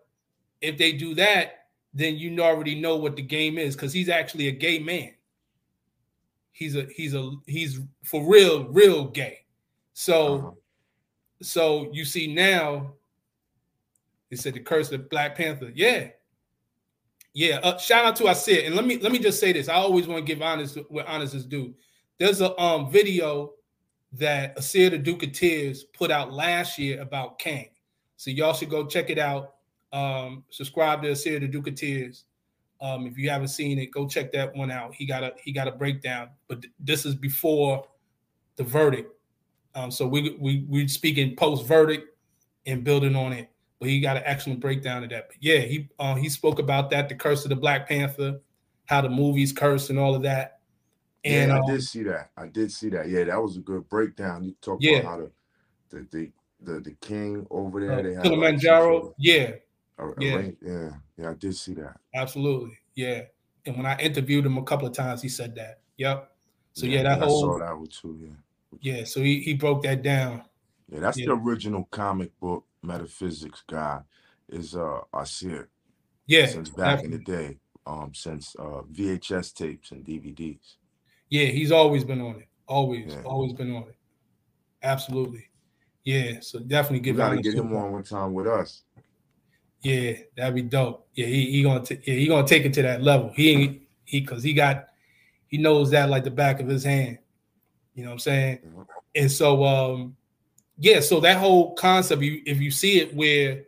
if they do that, then you already know what the game is, because he's actually a gay man. He's a he's a he's for real real gay. So, uh-huh. so you see now. They said the curse of Black Panther. Yeah. Yeah, uh, shout out to Asir. And let me let me just say this. I always want to give honest what honest is due. There's a um video that Asir the Duke of Tears put out last year about Kang. So y'all should go check it out. Um, subscribe to Asir the Duke of Tears. Um, if you haven't seen it, go check that one out. He got a he got a breakdown, but th- this is before the verdict. Um, so we we we're speaking post-verdict and building on it. But he got an excellent breakdown of that. But yeah, he uh, he spoke about that, the curse of the Black Panther, how the movie's cursed and all of that. And yeah, I um, did see that. I did see that. Yeah, that was a good breakdown. You talked yeah. about how the the, the the the king over there. Uh, they had Kilimanjaro. Yeah. A, yeah. A yeah. Yeah, I did see that. Absolutely. Yeah. And when I interviewed him a couple of times, he said that. Yep. So yeah, yeah that I whole. I saw that one too. Yeah. Yeah. So he, he broke that down. Yeah, that's yeah. the original comic book metaphysics guy is uh Asir. Yeah, since back absolutely. in the day, um, since uh V H S tapes and D V Ds. Yeah, he's always been on it. Always, yeah. always been on it. Absolutely. Yeah, so definitely give. You gotta get him on one time with us. Yeah, that'd be dope. Yeah, he he gonna t- yeah, he gonna take it to that level. He ain't he because he got he knows that like the back of his hand. You know what I'm saying? Mm-hmm. And so um. Yeah, so that whole concept, you, if you see it where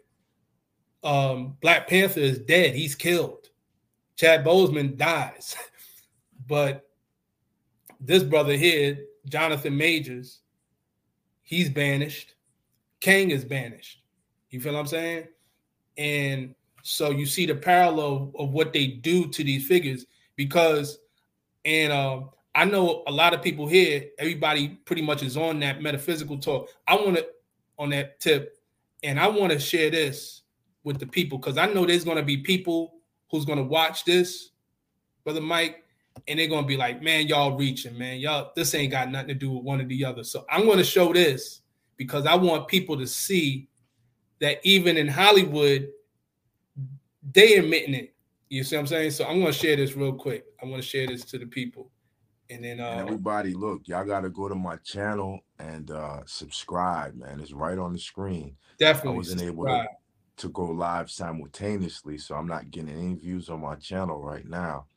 um, Black Panther is dead, he's killed. Chad Boseman dies. But this brother here, Jonathan Majors, he's banished. Kang is banished. You feel what I'm saying? And so you see the parallel of what they do to these figures because, and um, I know a lot of people here, everybody pretty much is on that metaphysical talk. I want to, on that tip, and I want to share this with the people because I know there's going to be people who's going to watch this, Brother Mike, and they're going to be like, man, y'all reaching, man. Y'all, this ain't got nothing to do with one or the other. So I'm going to show this because I want people to see that even in Hollywood, they admitting it. You see what I'm saying? So I'm going to share this real quick. I want to share this to the people. And then uh, and everybody, look, y'all got to go to my channel and uh, subscribe, man. It's right on the screen. Definitely. I wasn't subscribe. able to, to go live simultaneously, so I'm not getting any views on my channel right now.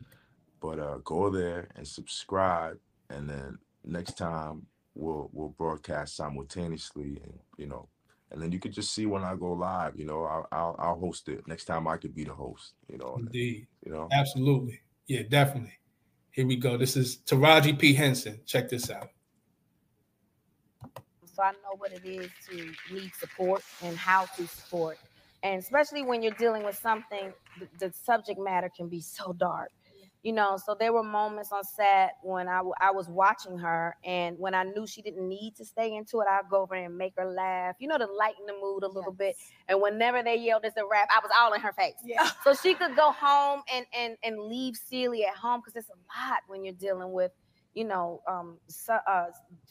But uh, go there and subscribe, and then next time we'll we'll broadcast simultaneously, and you know, and then you could just see when I go live. You know, I'll I'll, I'll host it next time. I could be the host. You know, indeed. You know, absolutely. Yeah, definitely. Here we go. This is Taraji P. Henson. Check this out. So I know what it is to need support and how to support. And especially when you're dealing with something, the, the subject matter can be so dark. You know, so there were moments on set when I, I was watching her, and when I knew she didn't need to stay into it, I'd go over there and make her laugh, you know, to lighten the mood a little yes. bit. And whenever they yelled at the rap, I was all in her face. Yeah. So she could go home and and and leave Celia at home, because it's a lot when you're dealing with, you know, um, so, uh,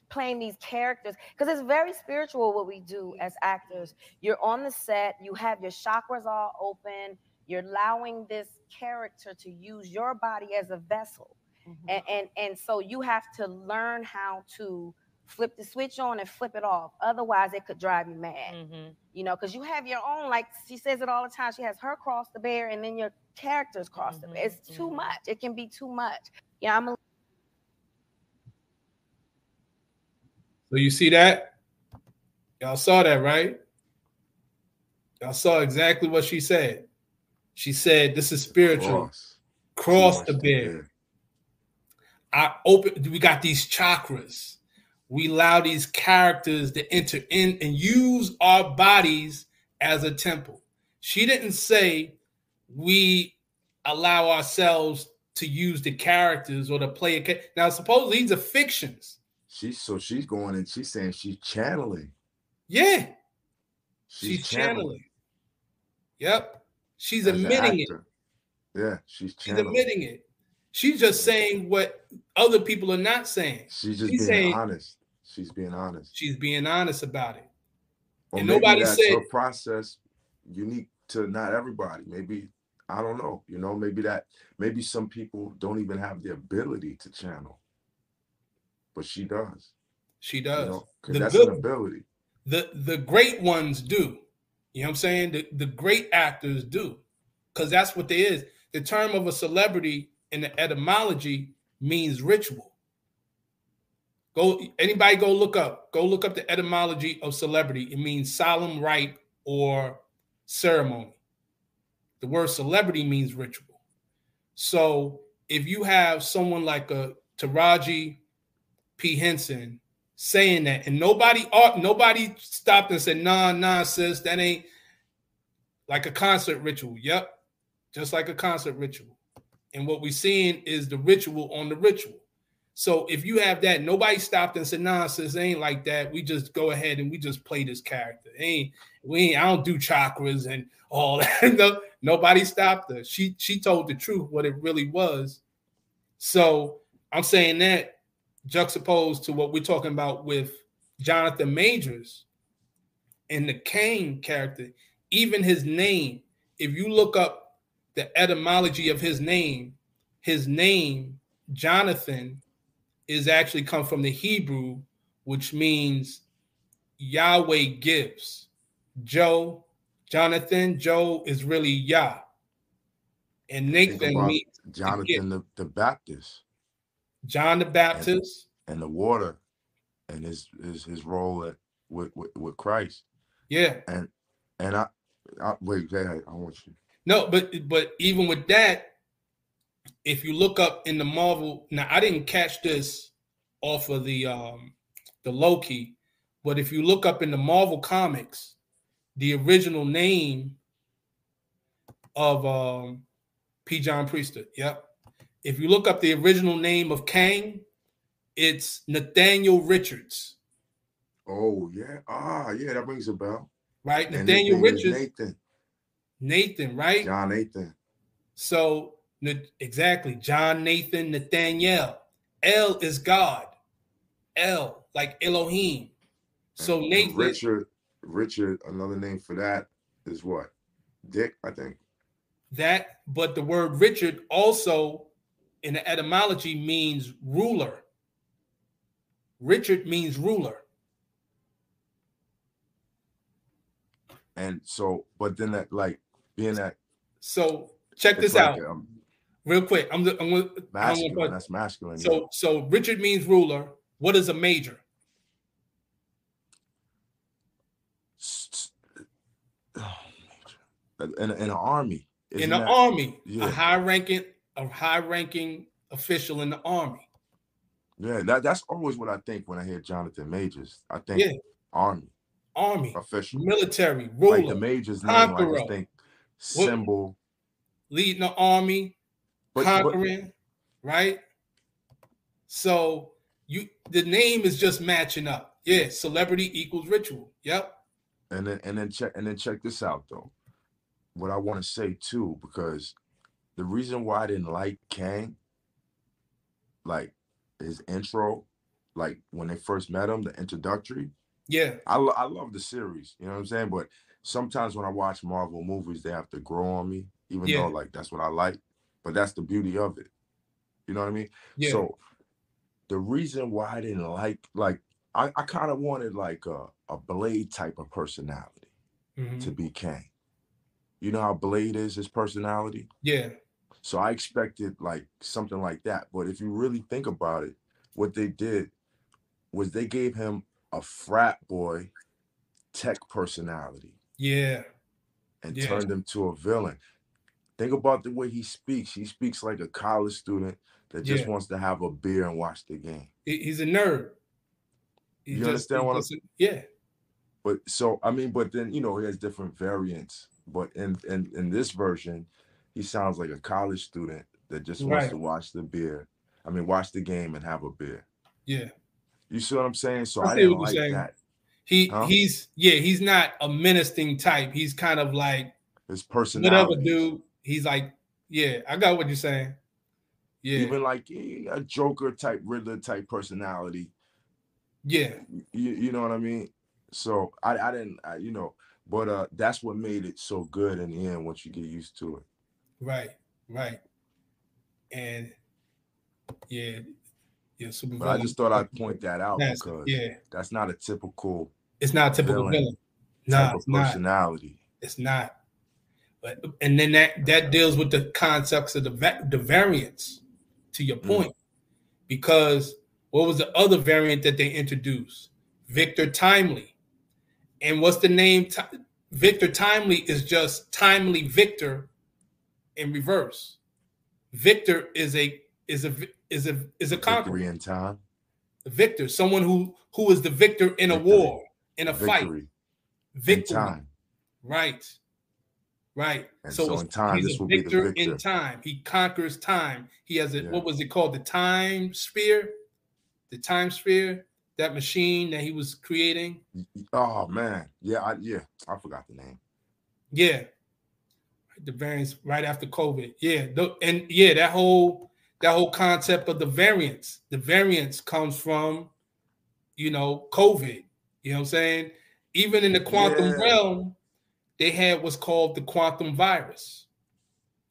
playing these characters, because it's very spiritual what we do as actors. You're on the set, you have your chakras all open, you're allowing this character to use your body as a vessel. Mm-hmm. And, and and so you have to learn how to flip the switch on and flip it off. Otherwise, it could drive you mad. Mm-hmm. You know, because you have your own, like she says it all the time, she has her cross to bear and then your characters cross mm-hmm. to bear. It's mm-hmm. too much. It can be too much. Yeah, I'm a- So you see that? Y'all saw that, right? Y'all saw exactly what she said. She said, this is spiritual. Cross, cross, cross the bear. The bear. I open, we got these chakras. We allow these characters to enter in and use our bodies as a temple. She didn't say we allow ourselves to use the characters or to play. A, now, suppose these are fictions. She's, so she's going and she's saying she's channeling. Yeah. She's, she's channeling. channeling. Yep. She's admitting it. Yeah, she's channeling. She's admitting it. She's just saying what other people are not saying. She's just she's being saying, honest. She's being honest. She's being honest about it. Well, and nobody that's said her process unique to not everybody. Maybe I don't know. You know, maybe that maybe some people don't even have the ability to channel, but she does. She does. You know, because that's good, an ability. The the great ones do. You know what I'm saying? The the great actors do, because that's what they is. The term of a celebrity in the etymology means ritual. Go anybody go look up. Go look up the etymology of celebrity. It means solemn rite or ceremony. The word celebrity means ritual. So if you have someone like a Taraji P. Henson saying that, and nobody nobody stopped and said, nah, nah, sis, that ain't like a concert ritual. Yep, just like a concert ritual. And what we're seeing is the ritual on the ritual. So if you have that, nobody stopped and said, nah, sis, it ain't like that. We just go ahead and we just play this character. It ain't we ain't I don't do chakras and all that. No, nobody stopped her. She she told the truth, what it really was. So I'm saying that juxtaposed to what we're talking about with Jonathan Majors and the Kang character, even his name, if you look up the etymology of his name, his name, Jonathan, is actually come from the Hebrew, which means Yahweh gives. Joe, Jonathan, Joe is really Yah. And Nathan means Jonathan the, the Baptist. John the Baptist. And, and the water and his his, his role at, with, with, with Christ. Yeah. And and I, I wait, Jay, I want you. No, but but even with that, if you look up in the Marvel, now I didn't catch this off of the um, the Loki, but if you look up in the Marvel comics, the original name of um, P. John Priester, yep. If you look up the original name of Kang, it's Nathaniel Richards. Oh yeah, ah yeah, that rings a bell, right? And Nathaniel Richards, Nathan, Nathan, right? John Nathan. So. Exactly. John, Nathan, Nathaniel. El is God. El, like Elohim. So and Nathan. Richard, Richard, another name for that is what? Dick, I think. That, but the word Richard also in the etymology means ruler. Richard means ruler. And so, but then that, like, being that. So check this like, out. Um, Real quick, I'm the I'm gonna, masculine, I'm gonna, that's masculine. So, yeah. so Richard means ruler. What is a major? In, in an army. Isn't in the that, army, yeah. a high ranking, a high ranking official in the army. Yeah, that, that's always what I think when I hear Jonathan Majors. I think yeah. army, army, official, military, ruler, like the major's name. I just think symbol, leading the army. But, conquering, but, right? So you the name is just matching up. Yeah, celebrity equals ritual. Yep. And then and then check and then check this out though. What I want to say too, because the reason why I didn't like Kang, like his intro, like when they first met him, the introductory. Yeah. I lo- I love the series, you know what I'm saying? But sometimes when I watch Marvel movies, they have to grow on me, even yeah. though like that's what I like. But that's the beauty of it. You know what I mean? Yeah. So the reason why I didn't like, like, I, I kind of wanted like a, a Blade type of personality mm-hmm. to be Kang. You know how Blade is, his personality? Yeah. So I expected like something like that. But if you really think about it, what they did was they gave him a frat boy tech personality. Yeah. And yeah. turned him to a villain. Think about the way he speaks. He speaks like a college student that just yeah. wants to have a beer and watch the game. He's a nerd. He's you understand just, what I'm saying? Yeah. But so, I mean, but then, you know, he has different variants. But in, in, in this version, he sounds like a college student that just wants right. to watch the beer. I mean, watch the game and have a beer. Yeah. You see what I'm saying? So I, I didn't like saying. that. He huh? He's, yeah, he's not a menacing type. He's kind of like. His personality. Whatever, dude. He's like Yeah, I got what you're saying. Yeah. Even like a Joker type, Riddler type personality. Yeah. You, you know what I mean? So I, I didn't, I, you know, but uh, that's what made it so good in the end once you get used to it. Right, right. And yeah, yeah. Super but villain. I just thought I'd point that out that's, because yeah. that's not a typical It's not a typical villain. villain. Nah, type it's of personality. Not. It's not. But, and then that, that deals with the concepts of the, va- the variants, to your point, mm. because what was the other variant that they introduced? Victor Timely. And what's the name? T- Victor Timely is just Timely Victor in reverse. Victor is a is a is a is a conqueror in time. Victor, someone who who is the victor in victory. a war, in a victory. fight. Victor time. Right. Right. And so, so in time, he's this a victor, will be the victor in time. He conquers time. He has a yeah. what was it called? The time sphere, the time sphere, that machine that he was creating. Oh man, yeah, I, yeah, I forgot the name. Yeah, the variants right after COVID. Yeah, the, and yeah, that whole that whole concept of the variants. The variants comes from, you know, COVID. You know what I'm saying? Even in the quantum yeah. realm. They had what's called the quantum virus.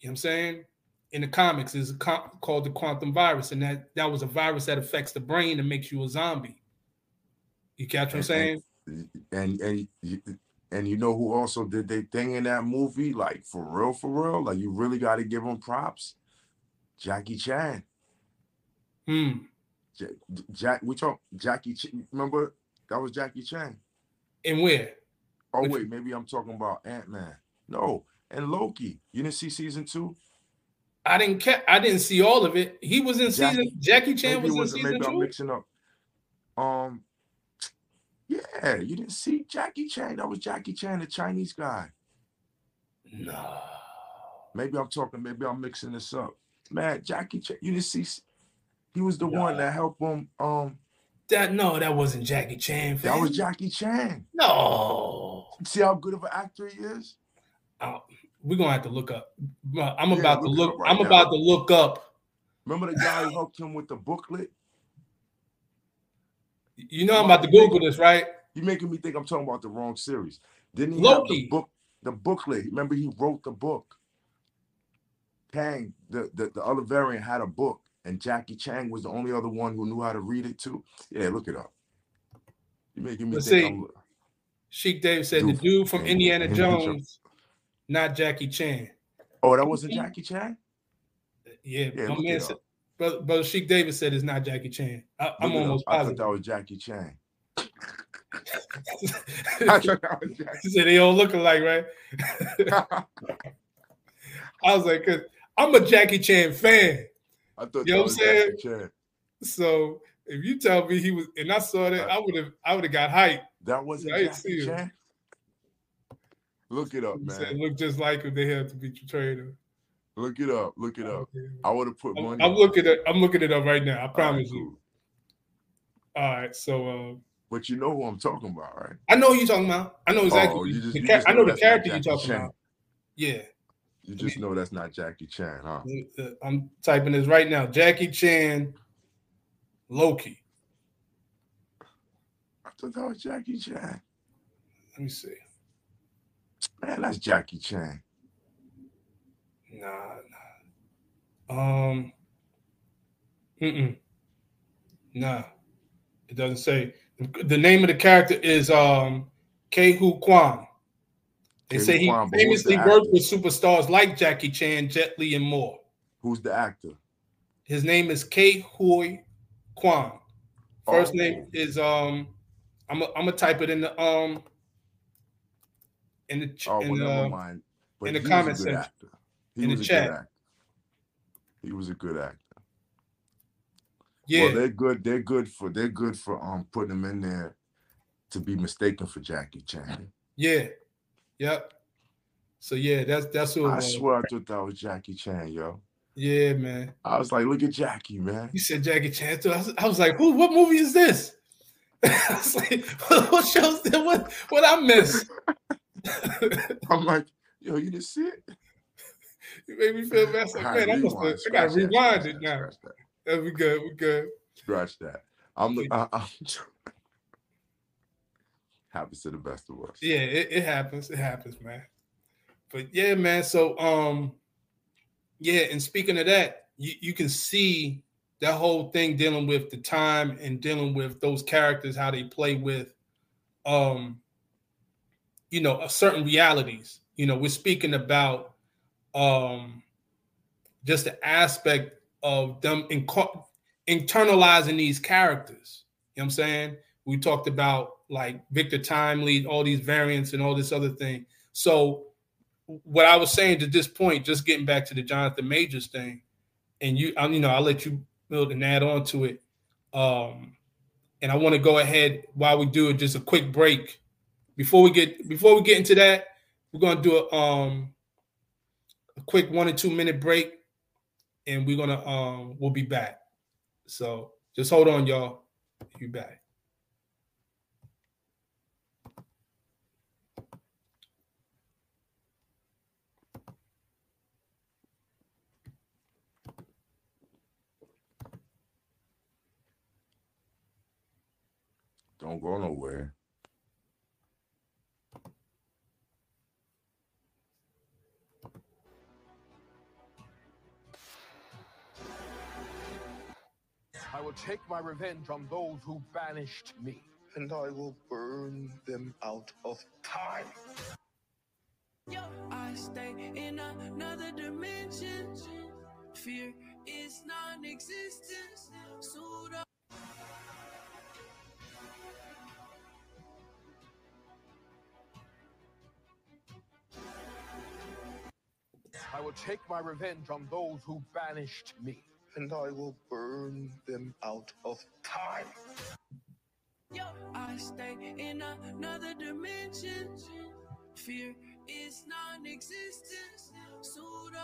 You know what I'm saying? In the comics, it's called the quantum virus, and that, that was a virus that affects the brain and makes you a zombie. You catch what I'm saying? And and, and, and, and you know who also did their thing in that movie? Like, for real, for real? Like, you really got to give them props? Jackie Chan. Hmm. Jack, Jack, we talk Jackie Chan. Remember? That was Jackie Chan. And where? Oh, wait, maybe I'm talking about Ant-Man. No, and Loki. You didn't see season two? I didn't ca- I didn't see all of it. He was in Jackie, season... Jackie Chan was in season maybe two? Maybe I'm mixing up. Um, yeah, you didn't see Jackie Chan. That was Jackie Chan, the Chinese guy. No. Maybe I'm talking... Maybe I'm mixing this up. Man, Jackie Chan... You didn't see... He was the no. one that helped him... Um, That no, that wasn't Jackie Chan. Fan. That was Jackie Chan. No. See how good of an actor he is? Uh, we're gonna have to look up. I'm yeah, about to look. Right I'm now. about to look up. Remember the guy who helped him with the booklet? You know, I'm about to Google this, right? You're making me think I'm talking about the wrong series. Didn't he Loki. Have the book? The booklet. Remember, he wrote the book. Kang, the, the, the other variant, had a book. And Jackie Chan was the only other one who knew how to read it too. Yeah, look it up. You're making me Let's think. See, Sheik Dave said dude, the dude from Indiana, Indiana Jones, Jones, not Jackie Chan. Oh, that wasn't Jackie Chan? Yeah, yeah my man said, brother, brother Sheik Davis said it's not Jackie Chan. I, I'm almost up. positive. I thought that was Jackie Chan. I thought that was Jackie. She said they all look alike, right? I was like, cause I'm a Jackie Chan fan. I thought you know what I'm saying? Jackie so if you tell me he was, and I saw that, I would have, I would have got hyped. That wasn't you know, Jackie Chan. Look it up, man. Said, look just like him. They have to be portrayed. Look it up. Look it up. Okay. I would have put I'm, money. I'm looking at. I'm looking it up right now. I promise All right, cool. you. All right, so. Uh, but you know who I'm talking about, right? I know who you're talking about. I know exactly. Oh, you just, the, you just I know, know the character you're talking Chan. about. Yeah. You just know that's not Jackie Chan, huh? I'm typing this right now. Jackie Chan, Loki. I thought that was Jackie Chan. Let me see. Man, that's Jackie Chan. Nah, nah. Um, mm-mm. Nah, it doesn't say. The name of the character is um, Ke-Huy Quan. They say he famously worked with superstars like Jackie Chan, Jet Li, and more. Who's the actor? His name is Ke-Huy Quan. First oh. name is um, I'm a, I'm gonna type it in the um, in the oh, in, well, the, but in the comment section in the chat. He was a good actor. Yeah, well, they're good. They're good for they're good for um putting him in there to be mistaken for Jackie Chan. Yeah. Yep. So yeah, that's that's what I was. swear I thought that was Jackie Chan, yo. Yeah, man. I was like, look at Jackie, man. You said Jackie Chan too. I was, I was like, who? What movie is this? I was like, what shows? That, what what I missed? I'm like, yo, you didn't see it. You made me feel bad. Like, man, rewind, I, must have, I gotta rewind that, it now. That. Yeah, we good. We good. Scratch that. I'm the. I, I'm happens to the best of us. Yeah, it, it happens. It happens, man. But yeah, man. So um, yeah. And speaking of that, you you can see that whole thing dealing with the time and dealing with those characters, how they play with, um, you know, a certain realities. You know, we're speaking about um, just the aspect of them inc- internalizing these characters. You know what I'm saying? We talked about like Victor Timely, all these variants and all this other thing. So what I was saying to this point, just getting back to the Jonathan Majors thing, and you, I, you know, I'll let you build and add on to it. Um, and I want to go ahead while we do it, just a quick break. Before we get before we get into that, we're gonna do a um a quick one and two minute break, and we're gonna um we'll be back. So just hold on, y'all. We'll be back. Don't go nowhere. I will take my revenge on those who banished me. And I will burn them out of time. Yo, I stay in another dimension. Fear is non-existence. Pseudo- I will take my revenge on those who banished me. And I will burn them out of time. Yo, I stay in another dimension. Fear is non-existence. Pseudo-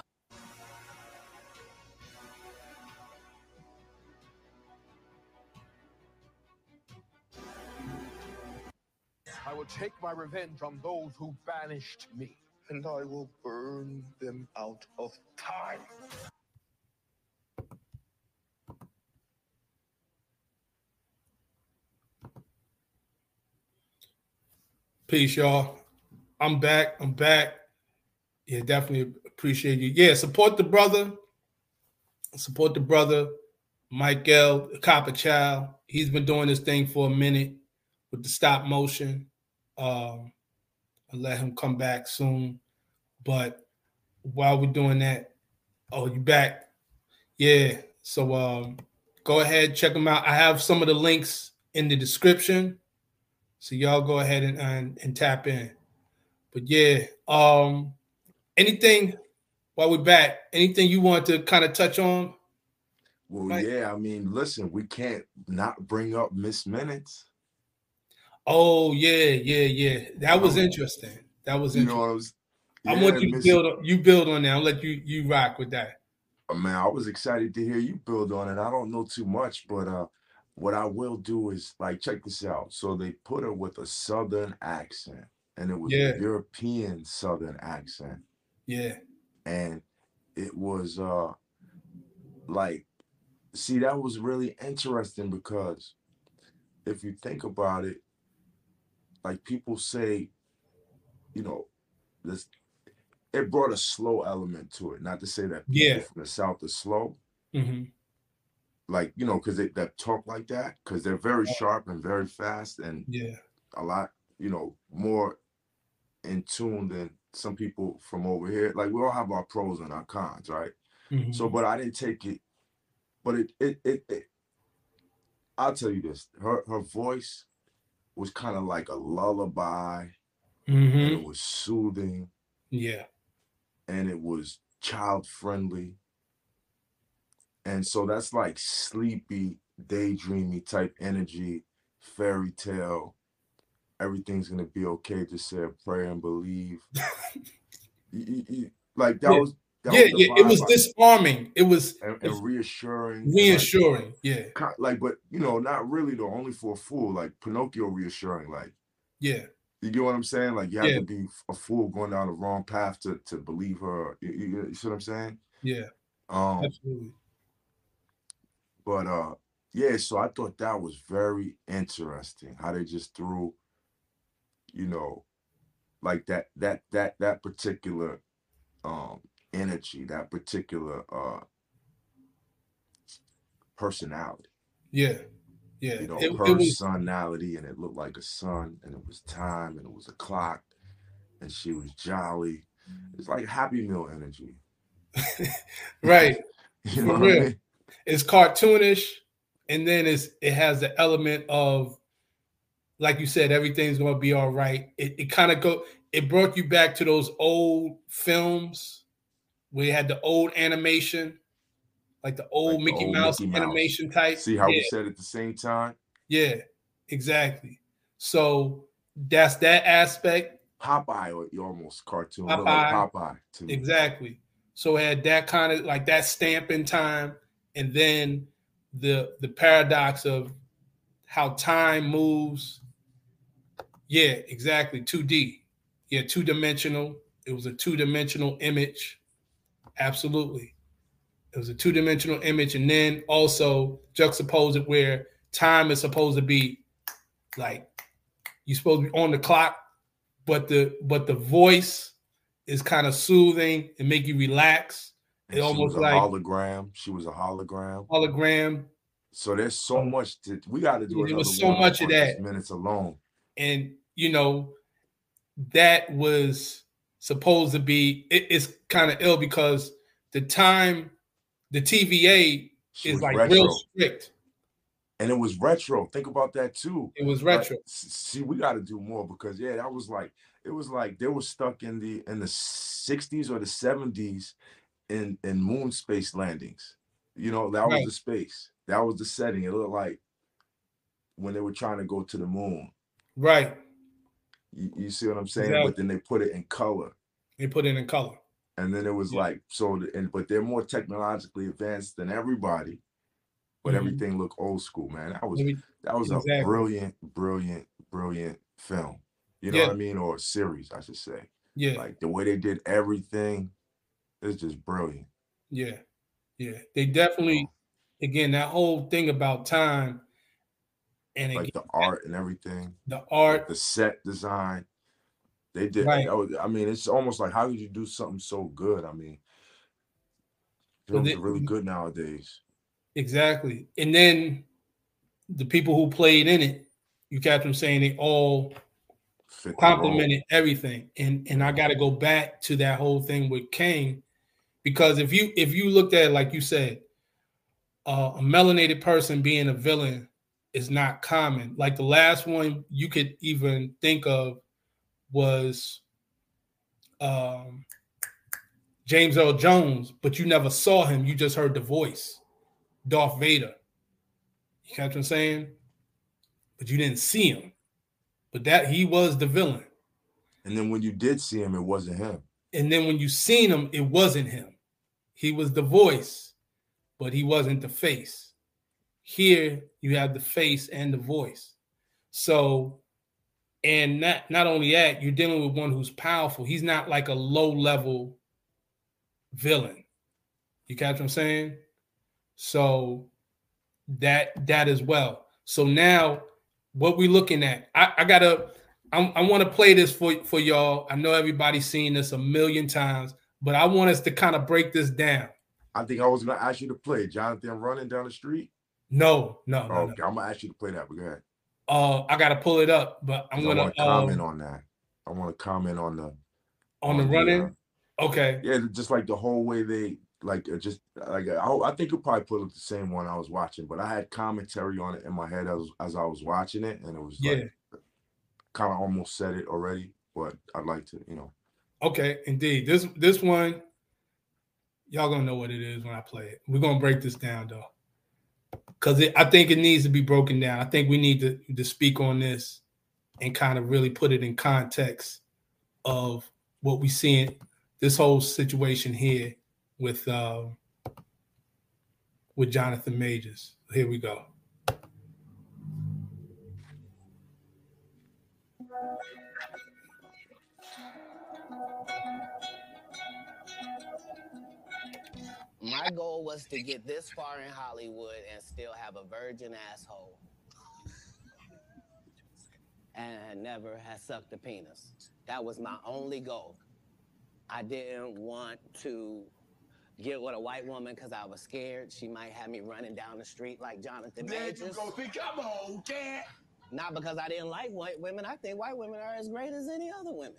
I will take my revenge on those who banished me. And I will burn them out of time. Peace, y'all. I'm back. I'm back. Yeah, definitely appreciate you. Yeah, support the brother. Support the brother, Michael Copperchild. He's been doing this thing for a minute with the stop motion. Um, I'll let him come back soon. But while we're doing that, oh, you back? Yeah. So um, go ahead, check him out. I have some of the links in the description. So y'all go ahead and, and, and tap in. But yeah, um, anything while we're back, anything you want to kind of touch on? Well, Mike? Yeah, I mean, listen, we can't not bring up Miss Minutes. Oh, yeah, yeah, yeah. That was um, interesting. That was interesting. You know, I, was, yeah, I want you Miss, to build, you build on that. I'll let you, you rock with that. Man, I was excited to hear you build on it. I don't know too much, but uh, what I will do is, like, check this out. So they put her with a Southern accent, and it was yeah. a European Southern accent. Yeah. And it was, uh, like, see, that was really interesting because if you think about it, like people say, you know, this, it brought a slow element to it. Not to say that people yeah. from the South are slow. Mm-hmm. Like, you know, because they, they talk like that, because they're very sharp and very fast and yeah. a lot, you know, more in tune than some people from over here. Like, we all have our pros and our cons, right? Mm-hmm. So, but I didn't take it. But it, it, it, it I'll tell you this, her, her voice was kind of like a lullaby. Mm-hmm. And it was soothing. Yeah. And it was child-friendly. And so that's like sleepy, daydreamy type energy, fairy tale. Everything's going to be okay. Just say a prayer and believe. you, you, like that yeah. was. That yeah, was yeah. It was disarming. It was. And, and reassuring. Reassuring. Like, yeah. Like, but, you know, not really though, only for a fool, like Pinocchio reassuring. Like, yeah. You get what I'm saying? Like, you have yeah. to be a fool going down the wrong path to to believe her. You, you, you see what I'm saying? Yeah. Um, Absolutely. But uh, yeah. So I thought that was very interesting how they just threw, you know, like that that that that particular um, energy, that particular uh, personality. Yeah. Yeah, you know, it, personality, it was, and it looked like a sun, and it was time, and it was a clock, and she was jolly. It's like Happy Meal energy, right? You know, for real. I mean? It's cartoonish, and then it's it has the element of, like you said, everything's gonna be all right. It it kind of go. It brought you back to those old films where you had the old animation. Like the old, like the Mickey, old Mouse Mickey Mouse animation type. See how yeah. we said it at the same time? Yeah, exactly. So that's that aspect. Popeye, or you almost cartoon. Popeye, like Popeye to me. Exactly. So it had that kind of like that stamp in time, and then the the paradox of how time moves. Yeah, exactly. two D. Yeah, two dimensional. It was a two dimensional image. Absolutely. It was a two-dimensional image, and then also juxtapose it where time is supposed to be like you're supposed to be on the clock, but the but the voice is kind of soothing and make you relax. It almost like hologram. She was a hologram. Hologram. So there's so much that we got to do. There was so much of that. Minutes alone, and you know that was supposed to be. It, it's kind of ill because the time. The T V A she is like retro. Real strict. And it was retro. Think about that too. It was retro. Like, see, we got to do more because yeah, that was like it was like they were stuck in the in the sixties or the seventies in, in moon space landings. You know, that right. was the space. That was the setting. It looked like when they were trying to go to the moon. Right. You, you see what I'm saying? Exactly. But then they put it in color. They put it in color. And then it was yeah. like, so, and, but they're more technologically advanced than everybody, but mm-hmm. everything looked old school, man. That was, that was exactly. a brilliant, brilliant, brilliant film. You know yeah. what I mean? Or series, I should say. Yeah. Like the way they did everything is just brilliant. Yeah. Yeah. They definitely, again, that whole thing about time and like again, the art and everything, the art, like the set design. They did. Right. I mean, it's almost like, how could you do something so good? I mean, films well, they, are really good nowadays. Exactly. And then the people who played in it, you catch them saying they all complimented everything. And and I got to go back to that whole thing with Kang, because if you if you looked at it, like you said, uh, a melanated person being a villain is not common. Like the last one you could even think of was um, James Earl Jones, but you never saw him. You just heard the voice, Darth Vader. You catch what I'm saying? But you didn't see him. But that he was the villain. And then when you did see him, it wasn't him. And then when you seen him, it wasn't him. He was the voice, but he wasn't the face. Here, you have the face and the voice. So... And not, not only that, you're dealing with one who's powerful. He's not like a low-level villain. You catch what I'm saying? So that that as well. So now what we're looking at, I, I gotta I, I want to play this for, for y'all. I know everybody's seen this a million times, but I want us to kind of break this down. I think I was gonna ask you to play Jonathan running down the street. No, no, oh, no, no. Okay, I'm gonna ask you to play that, but go ahead. Uh, I gotta pull it up, but I'm gonna I comment um, on that. I want to comment on the on, on the running. Uh, okay. Yeah, just like the whole way they like just like I, I think you probably pulled up the same one I was watching, but I had commentary on it in my head as as I was watching it, and it was yeah, like, kind of almost said it already, but I'd like to, you know. Okay, indeed. This this one, y'all gonna know what it is when I play it. We're gonna break this down though. Because I think it needs to be broken down. I think we need to, to speak on this and kind of really put it in context of what we seeing this whole situation here with uh, with Jonathan Majors. Here we go. My goal was to get this far in Hollywood and still have a virgin asshole. And never had sucked a penis. That was my only goal. I didn't want to get with a white woman because I was scared. She might have me running down the street like Jonathan Majors. There you go. Think I'm old, Dad. Not because I didn't like white women. I think white women are as great as any other women.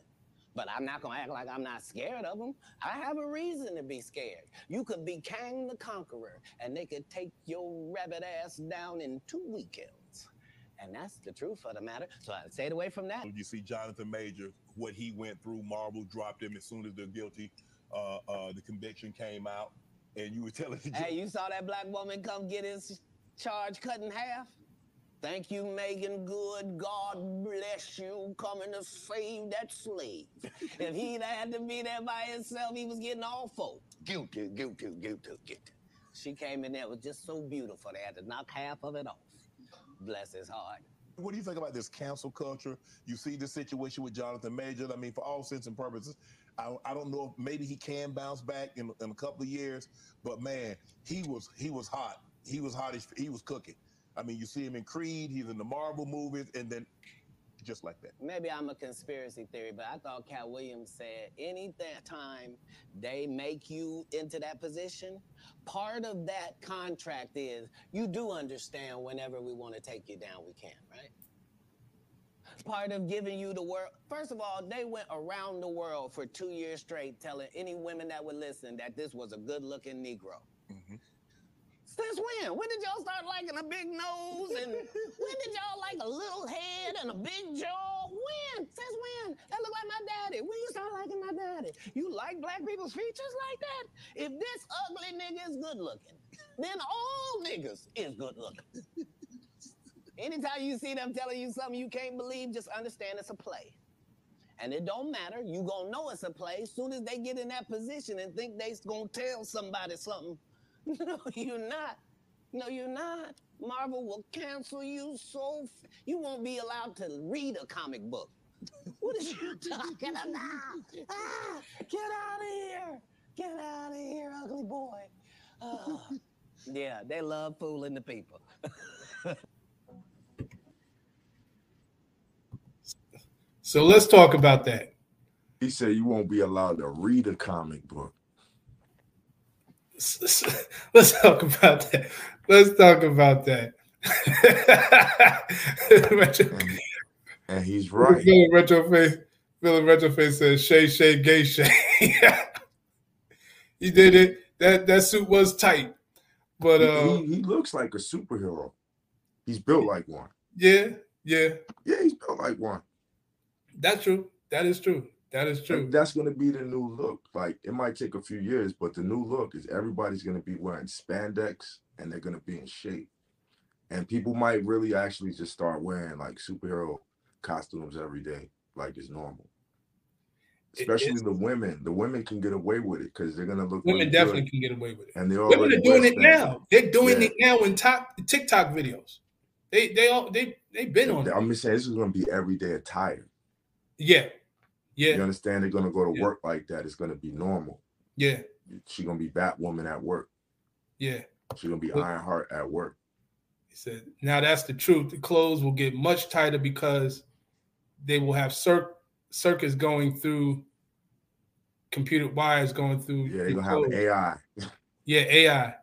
But I'm not going to act like I'm not scared of them. I have a reason to be scared. You could be Kang the Conqueror, and they could take your rabbit ass down in two weekends. And that's the truth of the matter. So I stayed away from that. You see Jonathan Majors, what he went through, Marvel dropped him as soon as they're guilty. Uh, uh, the conviction came out, and you were telling the Hey, you saw that black woman come get his charge cut in half? Thank you, Megan Good. God bless you coming to save that slave. If he had to be there by himself, he was getting awful. Guilty, guilty, guilty, guilty. She came in there, it was just so beautiful. They had to knock half of it off. Bless his heart. What do you think about this cancel culture? You see the situation with Jonathan Majors. I mean, for all intents and purposes, I, I don't know if maybe he can bounce back in, in a couple of years, but man, he was he was hot. He was hot. He was cooking. I mean, you see him in Creed, he's in the Marvel movies, and then just like that. Maybe I'm a conspiracy theory, but I thought Cat Williams said any time they make you into that position, part of that contract is you do understand whenever we want to take you down, we can, right? Part of giving you the world. First of all, they went around the world for two years straight telling any women that would listen that this was a good-looking Negro. Mm-hmm. Since when? When did y'all start liking a big nose? And when did y'all like a little head and a big jaw? When? Since when? That look like my daddy. When you start liking my daddy? You like black people's features like that? If this ugly nigga is good looking, then all niggas is good looking. Anytime you see them telling you something you can't believe, just understand it's a play. And it don't matter. You gonna know it's a play. As soon as they get in that position and think they's gonna tell somebody something, no, you're not. No, you're not. Marvel will cancel you so f you won't be allowed to read a comic book. What are you talking about? Ah, get out of here. Get out of here, ugly boy. Oh. Yeah, they love fooling the people. So let's talk about that. He said you won't be allowed to read a comic book. Let's talk about that. Let's talk about that. and, and he's right. Villain Retroface, Villain Retroface says, Shay, Shay, Gay, Shay. He did it. That that suit was tight. But uh, he, he looks like a superhero. He's built like one. Yeah, yeah. Yeah, he's built like one. That's true. That is true. That is true. And that's going to be the new look. Like, it might take a few years, but the new look is everybody's going to be wearing spandex and they're going to be in shape. And people might really actually just start wearing like superhero costumes every day, like it's normal. Especially it the women. The women can get away with it because they're going to look Women really definitely good. Can get away with it. And they're Women are doing it spandex. Now. They're doing yeah. it now in top TikTok videos. They they all they they've been yeah, on. I'm just saying this is going to be everyday attire. Yeah. Yeah. You understand they're gonna go to yeah. work like that. It's gonna be normal. Yeah. She's gonna be Batwoman at work. Yeah. She's gonna be well, Ironheart at work. He said, now that's the truth. The clothes will get much tighter because they will have cir circuits going through computer wires going through. Yeah, they're gonna clothes. have A I. Yeah, A I.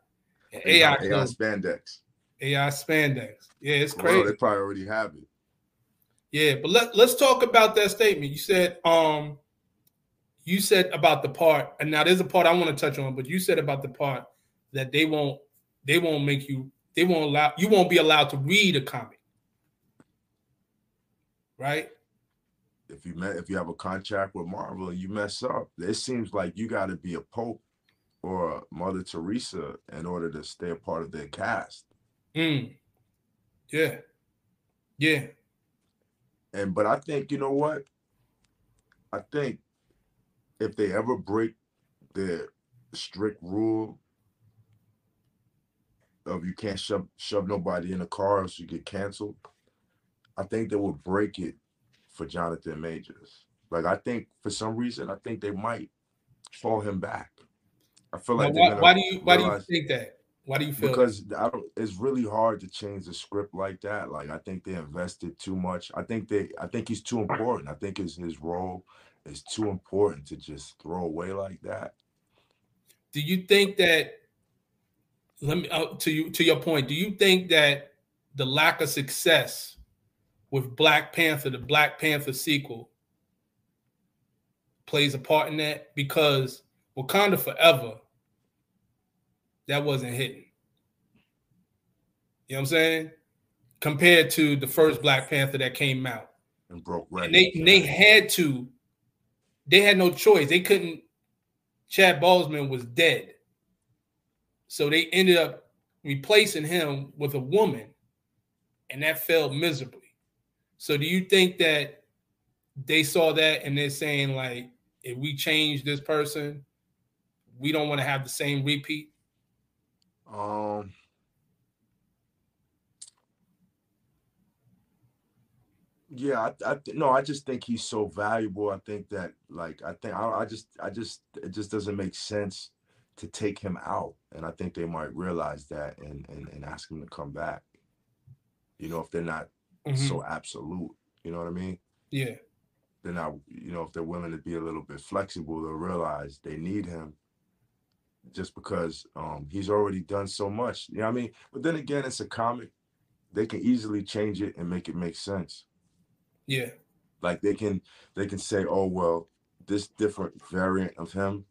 A I, A I spandex. A I spandex. Yeah, it's crazy. Well, they probably already have it. Yeah, but let, let's talk about that statement. You said um, you said about the part, and now there's a part I want to touch on, but you said about the part that they won't they won't make you they won't allow you won't be allowed to read a comic. Right? If you met, if you have a contract with Marvel and you mess up, it seems like you gotta be a Pope or a Mother Teresa in order to stay a part of their cast. Mm. Yeah. Yeah. And but I think, you know what? I think if they ever break the strict rule of you can't shove, shove nobody in a car or so you get canceled, I think they would break it for Jonathan Majors. Like, I think for some reason, I think they might fall him back. I feel like why, why do you why do you think that? Why do you feel because I don't, it's really hard to change the script like that. Like I think they invested too much. I think they I think he's too important. I think his his role is too important to just throw away like that. Do you think that? Let me uh, to you to your point. Do you think that the lack of success with Black Panther, the Black Panther sequel, plays a part in that? Because Wakanda Forever, that wasn't hitting. You know what I'm saying? Compared to the first Black Panther that came out, and broke records. And they and they had to. They had no choice. They couldn't. Chad Boseman was dead. So they ended up replacing him with a woman, and that failed miserably. So do you think that they saw that and they're saying, like, if we change this person, we don't want to have the same repeat? Um, yeah, I, I no, I just think he's so valuable. I think that, like, I think I, I just, I just, it just doesn't make sense to take him out. And I think they might realize that and and, and ask him to come back. You know, if they're not mm-hmm. so absolute, you know what I mean? Yeah. They're not, you know, if they're willing to be a little bit flexible, they'll realize they need him just because um, he's already done so much. You know what I mean? But then again, it's a comic. They can easily change it and make it make sense. Yeah. Like they can they can say, oh, well, this different variant of him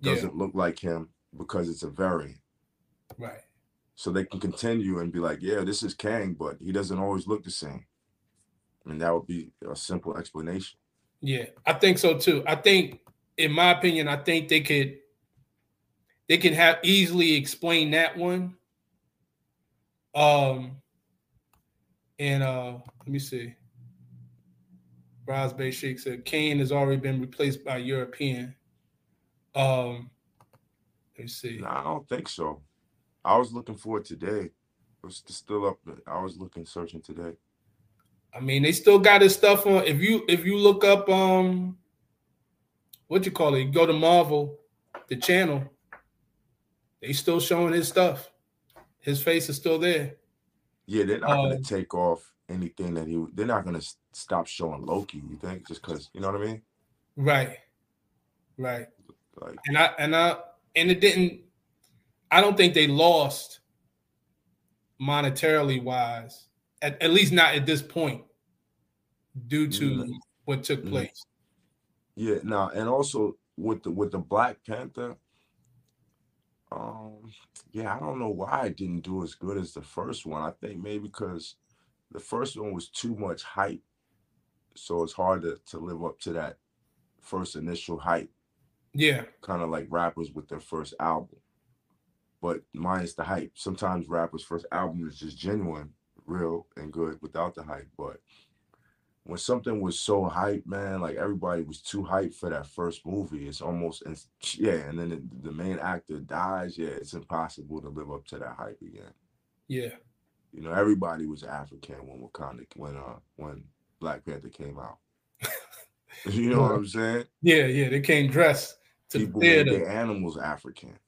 doesn't yeah. look like him because it's a variant. Right. So they can continue and be like, yeah, this is Kang, but he doesn't always look the same. And that would be a simple explanation. Yeah, I think so too. I think, in my opinion, I think they could they can have easily explain that one. Um and uh let me see. Raz Bay Sheikh said Kane has already been replaced by European. Um, let me see. No, I don't think so. I was looking for it today. It was still up. I was looking, searching today. I mean, they still got his stuff on. If you if you look up, um, what you call it? You go to Marvel, the channel. They still showing his stuff. His face is still there. Yeah, they're not um, gonna take off anything that he. They're not gonna stop showing Loki. You think just because you know what I mean? Right. Right. Like, and I and I and it didn't. I don't think they lost monetarily wise, at, at least not at this point, due to mm-hmm. what took place. Yeah, no, nah, and also with the with the Black Panther, um, yeah, I don't know why it didn't do as good as the first one. I think maybe because the first one was too much hype, so it's hard to, to live up to that first initial hype. Yeah, kind of like rappers with their first album, but minus the hype. Sometimes rappers' first album is just genuine, real, and good without the hype. But when something was so hype, man, like everybody was too hyped for that first movie. It's almost, it's, yeah, and then it, the main actor dies. Yeah, it's impossible to live up to that hype again. Yeah, you know, everybody was African when Wakanda when uh when Black Panther came out. You know what I'm saying? Yeah, yeah, they came dressed to people the made their animals African.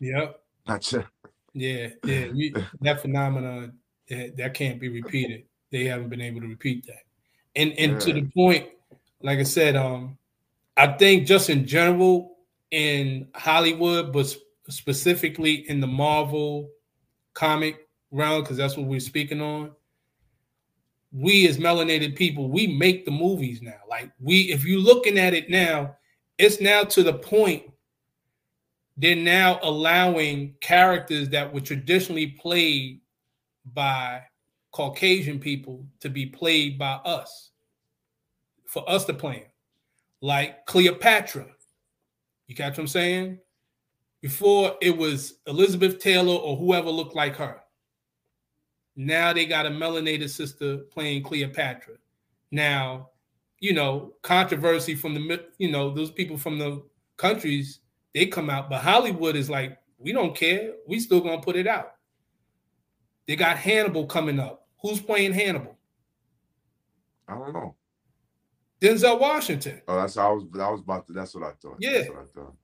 Yep. Gotcha. Yeah, yeah. We, that phenomenon that, that can't be repeated. They haven't been able to repeat that. And and yeah. to the point, like I said, um, I think just in general in Hollywood, but sp- specifically in the Marvel comic realm, because that's what we're speaking on. We as melanated people, we make the movies now. Like we, if you're looking at it now, it's now to the point they're now allowing characters that were traditionally played by Caucasian people to be played by us, for us to play them. Like Cleopatra. You catch what I'm saying? Before it was Elizabeth Taylor or whoever looked like her. Now they got a melanated sister playing Cleopatra. Now, you know, controversy from the, you know, those people from the countries, they come out. But Hollywood is like, we don't care. We still going to put it out. They got Hannibal coming up. Who's playing Hannibal? I don't know. Denzel Washington. Oh, that's I was. I was about to. That's what I thought. Yeah. That's what I thought.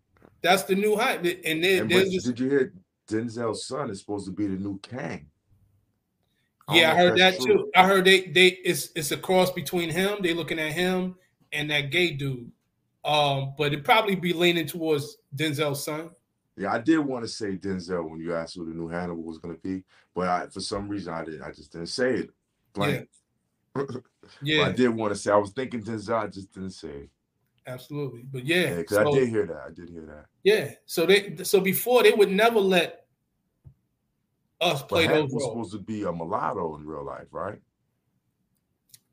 That's the new hype. And then and there's this, did you hear Denzel's son is supposed to be the new Kang? I yeah, I heard that true. too. I heard they they it's it's a cross between him. They looking at him and that gay dude. Um, but it probably be leaning towards Denzel's son. Yeah, I did want to say Denzel when you asked who the new Hannibal was going to be, but I, for some reason I did. I just didn't say it. Blank. Yeah. yeah. I did want to say. I was thinking Denzel. I just didn't say it. Absolutely, but yeah, because yeah, so, I did hear that. I did hear that. Yeah, so they so before they would never let us play but those roles. Supposed to be a mulatto in real life, right?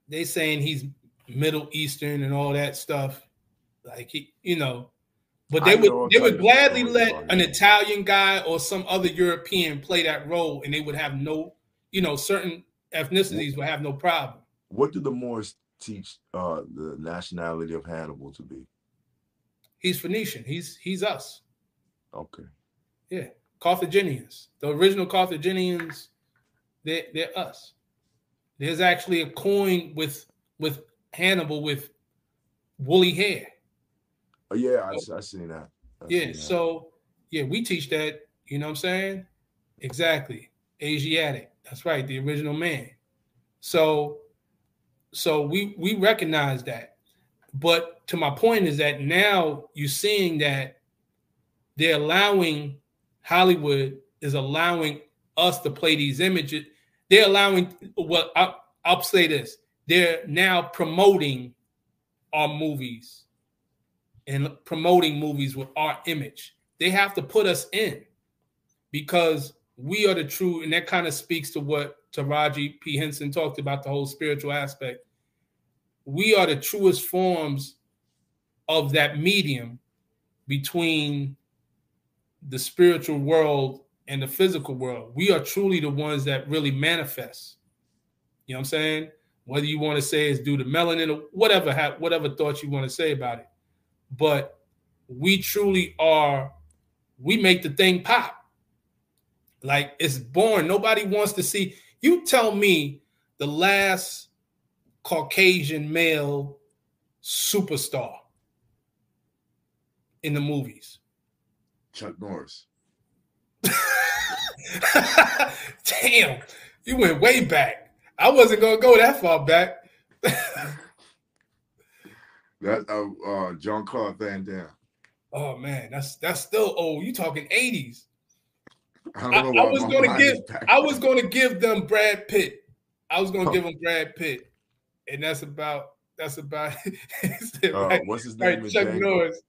They saying he's Middle Eastern and all that stuff, like he, you know. But they I would they would gladly let an Italian guy or some other European play that role, and they would have no, you know, certain ethnicities what, would have no problem. What do the Moors teach uh the nationality of Hannibal to be? He's Phoenician. He's he's us. Okay. Yeah, Carthaginians. The original Carthaginians. They're they're us. There's actually a coin with with Hannibal with woolly hair. Oh yeah, I so, I seen that. I yeah. Seen that. So yeah, we teach that. You know what I'm saying? Exactly. Asiatic. That's right. The original man. So. So we, we recognize that. But to my point is that now you're seeing that they're allowing, Hollywood is allowing us to play these images. They're allowing, well, I, I'll say this. They're now promoting our movies and promoting movies with our image. They have to put us in because we are the true, and that kind of speaks to what Taraji P. Henson talked about, the whole spiritual aspect. We are the truest forms of that medium between the spiritual world and the physical world. We are truly the ones that really manifest. You know what I'm saying? Whether you want to say it's due to melanin or whatever, whatever thoughts you want to say about it. But we truly are, we make the thing pop. Like, it's born. Nobody wants to see. You tell me the last Caucasian male superstar in the movies. Chuck Norris. Damn, you went way back. I wasn't going to go that far back. That's uh, uh, Jean-Claude Van Damme. Oh, man, that's that's still old. You talking eighties. I, I, I was gonna give I was gonna give them Brad Pitt. I was gonna oh. give them Brad Pitt, and that's about that's about it. Uh, right? What's his name? Right, Chuck Django? Norris.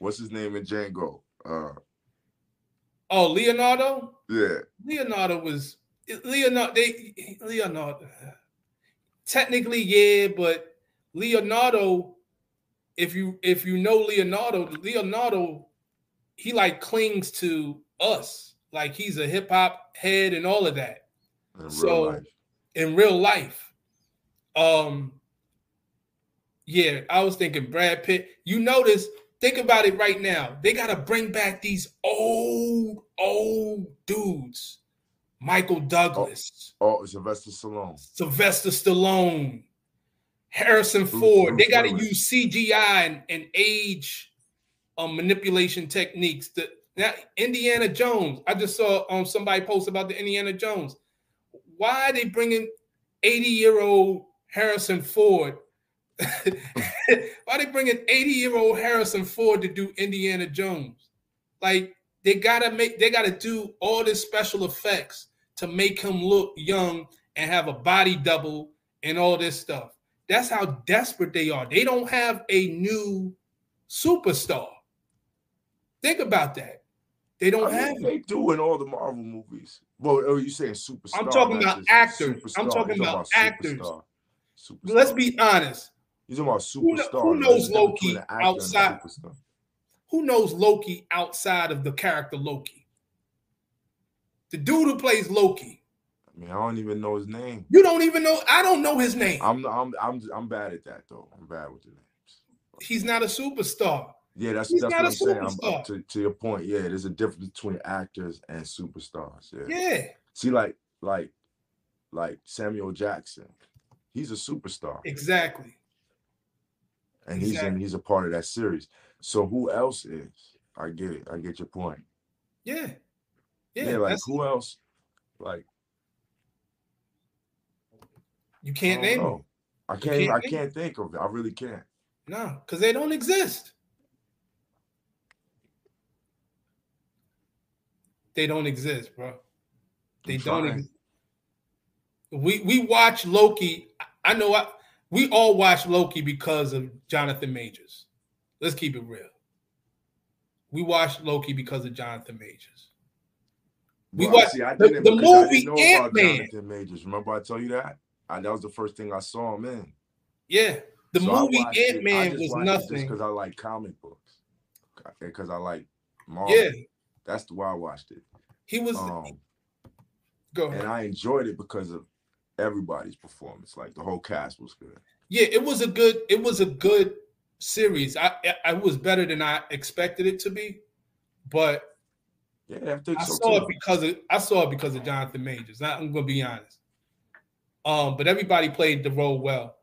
What's his name in Django? Uh, oh, Leonardo. Yeah, Leonardo was Leonardo. They Leonardo. Technically, yeah, but Leonardo. If you if you know Leonardo, Leonardo, he like clings to us. Like he's a hip hop head and all of that. In so real in real life, um, yeah, I was thinking Brad Pitt. You notice, think about it right now. They got to bring back these old, old dudes. Michael Douglas. Oh, oh Sylvester Stallone. Sylvester Stallone. Harrison Ford. Bruce, they got to use C G I and, and age um, manipulation techniques to. Now, Indiana Jones. I just saw um, somebody post about the Indiana Jones. Why are they bringing eighty-year-old Harrison Ford? Why are they bringing eighty-year-old Harrison Ford to do Indiana Jones? Like they gotta make, they gotta do all this special effects to make him look young and have a body double and all this stuff. That's how desperate they are. They don't have a new superstar. Think about that. They don't I mean, have they it. do in all the Marvel movies. Well, are you saying superstar? I'm talking about actors. Superstar. I'm talking about, about actors. Superstar. Superstar. Let's be honest. You're talking about superstar. Who, who knows Loki outside? Who knows Loki outside of the character Loki? The dude who plays Loki. I mean, I don't even know his name. You don't even know. I don't know his name. I'm I'm I'm I'm bad at that though. I'm bad with the names. He's not a superstar. Yeah, that's, that's what I'm saying. I'm, to, to your point, yeah, there's a difference between actors and superstars. Yeah. yeah. See, like, like, like Samuel Jackson, he's a superstar. Exactly. And exactly. he's in, he's a part of that series. So who else is? I get it. I get your point. Yeah. Yeah. yeah like who else? Like you can't name them. I can't. can't I can't think of it. I really can't. No, because they don't exist. They don't exist, bro. They I'm don't. Ex- we we watch Loki. I know. I we all watch Loki because of Jonathan Majors. Let's keep it real. We watched Loki because of Jonathan Majors. We well, watched see, I the, the movie Ant-Man. Jonathan Majors. Remember I told you that? I, that was the first thing I saw him in. Yeah, the so movie Ant-Man was nothing. Because I like comic books. Because I like Marvel. Yeah. That's why I watched it. He was... Um, go ahead. And I enjoyed it because of everybody's performance. Like, the whole cast was good. Yeah, it was a good... It was a good... series. I, I I was better than I expected it to be, but yeah, I, think I so saw too. it because of, I saw it because of Jonathan Majors. I, I'm gonna be honest. Um, but everybody played the role well.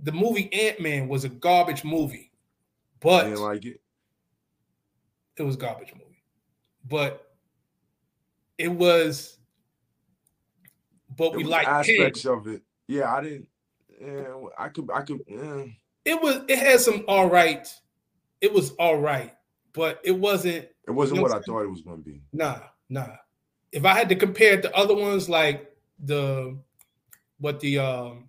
The movie Ant-Man was a garbage movie, but I didn't like it. It was a garbage movie, but it was. But there we liked aspects King. of it. Yeah, I didn't. Yeah, I could. I could. Yeah. It was. It had some all right. It was all right, but it wasn't. It wasn't you know what, what I thought it was going to be. Nah, nah. If I had to compare it to other ones like the, what the, um,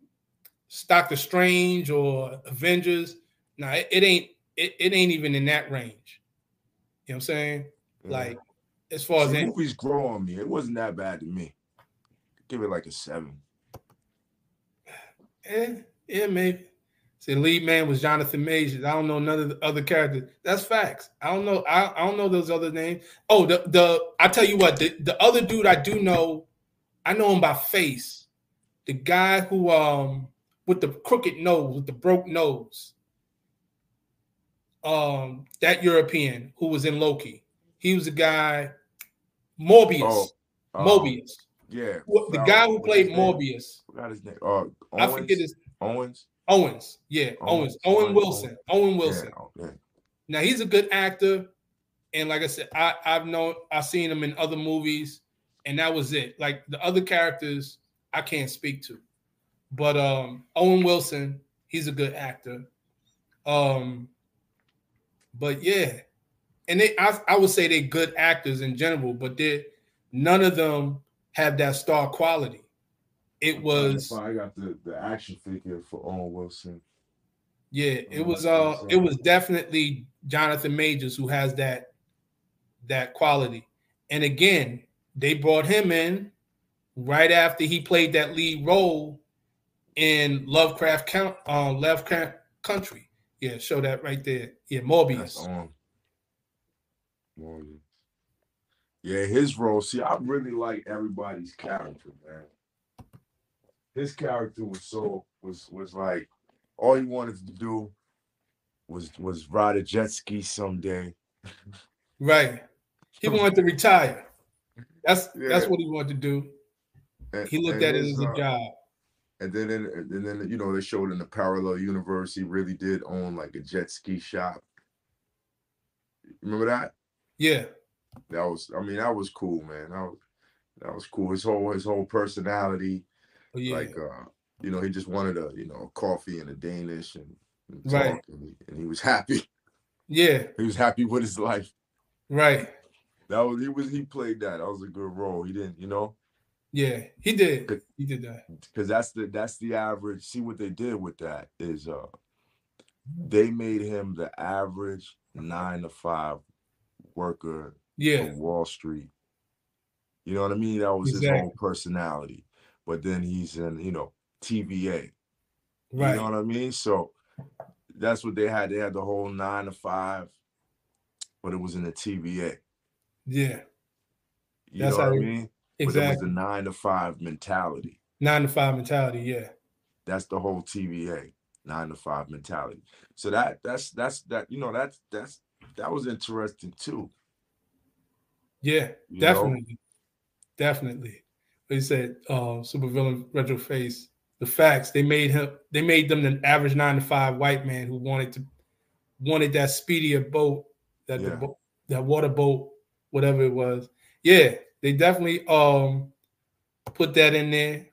Doctor Strange or Avengers, nah, it, it ain't. It, it ain't even in that range. You know what I'm saying? Mm-hmm. Like as far See, as movies grow on me, it wasn't that bad to me. Give it like a seven. Yeah, yeah, maybe. See, the lead man was Jonathan Majors. I don't know none of the other characters. That's facts. I don't know. I, I don't know those other names. Oh, the the I tell you what, the, the other dude I do know, I know him by face. The guy who um with the crooked nose, with the broke nose. Um, that European who was in Loki. He was the guy Morbius. Oh, um, Morbius. Yeah. The no, guy who played Morbius. Forgot his name. Uh, I forget his Owens. Owens, yeah, Owens, Owens. Owen Wilson, Owen Wilson. Yeah, okay. Now he's a good actor, and like I said, I, I've known, I've seen him in other movies, and that was it. Like the other characters, I can't speak to, but um, Owen Wilson, he's a good actor. Um, but yeah, and they, I, I would say they're good actors in general, but they, none of them have that star quality. It was. I got the, the action figure for Owen Wilson. Yeah, it was. Uh, it was definitely Jonathan Majors who has that that quality. And again, they brought him in right after he played that lead role in Lovecraft Count, uh, Lovecraft Country. Yeah, show that right there. Yeah, Morbius. Um, Morbius. Yeah, his role. See, I really like everybody's character, man. His character was so was was like all he wanted to do was was ride a jet ski someday. Right. He wanted to retire. That's yeah. that's what he wanted to do. And, he looked at it as a uh, job. And then and then you know they showed in the parallel universe he really did own like a jet ski shop. Remember that? Yeah. That was I mean that was cool, man. That was that was cool. His whole his whole personality. Oh, yeah. Like, uh, you know, he just wanted a, you know, a coffee and a Danish and, and talk, right. and, he, and he was happy. Yeah. He was happy with his life. Right. That was, he was, he played that. That was a good role. He didn't, you know? Yeah, he did. He did that. Because that's the, that's the average. See, what they did with that is uh, they made him the average nine to five worker yeah. on Wall Street. You know what I mean? That was exactly. his whole personality. But then he's in, you know, T V A. Right. You know what I mean? So that's what they had. They had the whole nine to five, but it was in the T V A. Yeah. You that's know what I mean? Exactly. But it was the nine to five mentality. Nine to five mentality, yeah. That's the whole T V A, nine to five mentality. So that that's that's that, you know, that's that's that was interesting too. Yeah, you definitely. Know? Definitely. They said, uh, supervillain retro face. The facts they made him, they made them the average nine to five white man who wanted to wanted that speedier boat that yeah. the boat, that water boat, whatever it was. Yeah, they definitely um put that in there.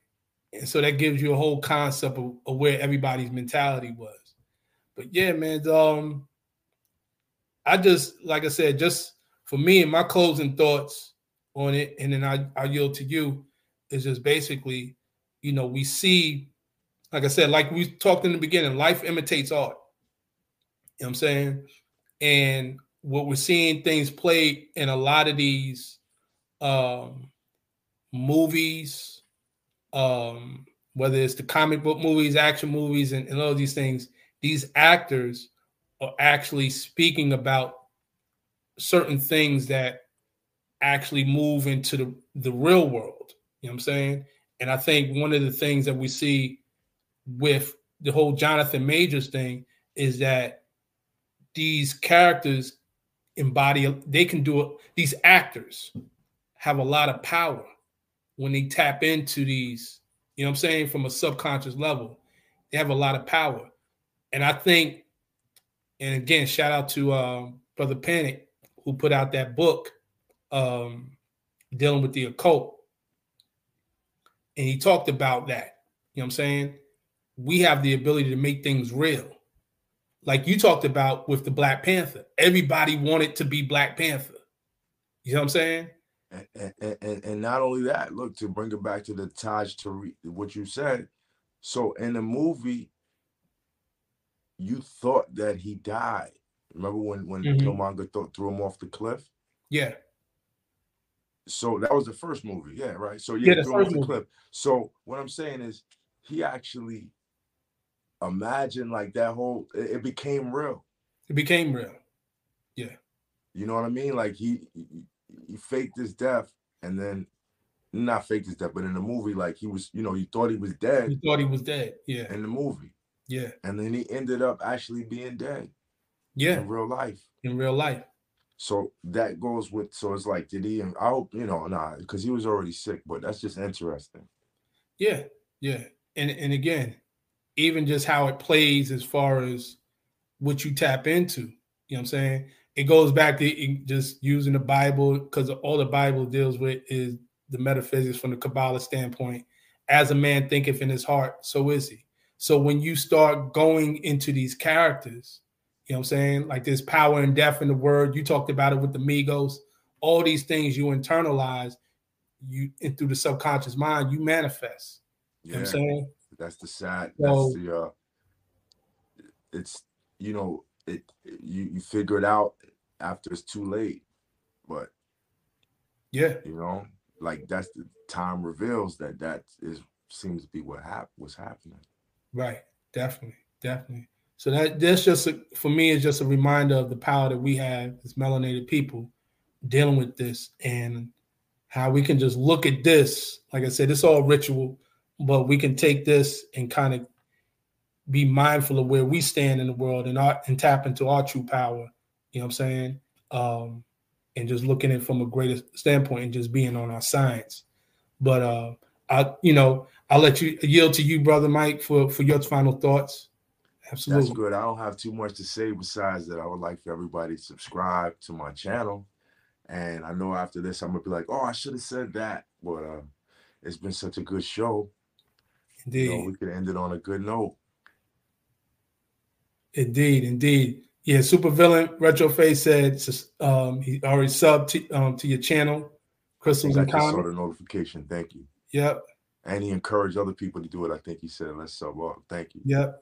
And so that gives you a whole concept of, of where everybody's mentality was. But yeah, man, um, I just, like I said, just for me and my closing thoughts on it, and then I, I yield to you, is just basically, you know, we see, like I said, like we talked in the beginning, life imitates art. You know what I'm saying? And what we're seeing things played in a lot of these um, movies, um, whether it's the comic book movies, action movies, and, and all these things, these actors are actually speaking about certain things that actually move into the, the real world. You know what I'm saying? And I think one of the things that we see with the whole Jonathan Majors thing is that these characters embody, they can do it. These actors have a lot of power when they tap into these, you know what I'm saying, from a subconscious level. They have a lot of power. And I think, and again, shout out to um, Brother Panic, who put out that book um, dealing with the occult. And he talked about that. You know what I'm saying? We have the ability to make things real. Like you talked about with the Black Panther. Everybody wanted to be Black Panther. You know what I'm saying? And, and, and, and not only that, look, to bring it back to the Taj Tariq, what you said. So in the movie, you thought that he died. Remember when when mm-hmm. Killmonger th- threw him off the cliff? Yeah. So that was the first movie, yeah, right? So yeah, yeah the threw first him off the cliff. So what I'm saying is, he actually imagined like that whole. It, it became real. It became real. Yeah. You know what I mean? Like he, he he faked his death, and then not faked his death, but in the movie, like he was, you know, he thought he was dead. He thought he was dead. Yeah. In the movie. Yeah. And then he ended up actually being dead. Yeah. In real life. In real life. So that goes with, so it's like, did he, and I hope, you know, nah, because he was already sick, but that's just interesting. Yeah. Yeah. And, and again, even just how it plays as far as what you tap into, you know what I'm saying? It goes back to just using the Bible, because all the Bible deals with is the metaphysics from the Kabbalah standpoint. As a man thinketh in his heart, so is he. So when you start going into these characters, you know what I'm saying? Like there's power and death in the word. You talked about it with the Migos. All these things you internalize, you and through the subconscious mind, you manifest. You yeah, know what I'm saying? That's the sad. So, that's the. Uh, it's you know it you you figure it out after it's too late, but yeah, you know, like that's the time reveals that that is seems to be what hap- was happening. Right, definitely, definitely. So that that's just a, for me is just a reminder of the power that we have as melanated people dealing with this and how we can just look at this. Like I said, it's all ritual, but we can take this and kind of be mindful of where we stand in the world and our, and tap into our true power. You know what I'm saying? Um, and just looking at it from a greater standpoint and just being on our science. But uh, I, you know. I'll let you yield to you, Brother Mike, for, for your final thoughts. Absolutely. That's good. I don't have too much to say besides that I would like for everybody to subscribe to my channel. And I know after this, I'm going to be like, oh, I should have said that. But uh, it's been such a good show. Indeed. You know, we could end it on a good note. Indeed, indeed. Yeah, Supervillain Retroface said um, he already subbed to, um, to your channel, Crystals and Comics. I just saw the notification. Thank you. Yep. And he encouraged other people to do it. I think he said, let's sub up. Thank you. Yep.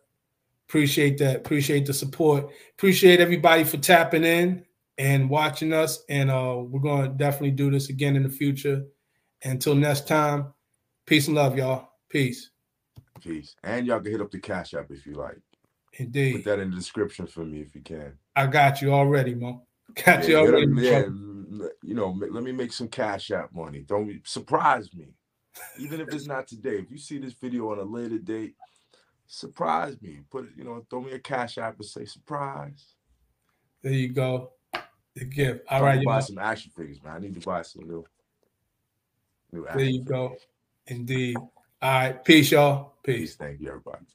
Appreciate that. Appreciate the support. Appreciate everybody for tapping in and watching us. And uh, we're going to definitely do this again in the future. Until next time, peace and love, y'all. Peace. Peace. And y'all can hit up the Cash App if you like. Indeed. Put that in the description for me if you can. I got you already, Mo. Got yeah, you already. Up, yeah, you know, let me make some Cash App money. Don't surprise me. Even if it's not today, if you see this video on a later date, surprise me. Put it, you know, throw me a Cash App and say surprise. There you go. The gift. All I'm right, you buy know. Some action figures, man. I need to buy some new. new action there you figures. Go. Indeed. All right. Peace, y'all. Peace. Peace. Thank you, everybody.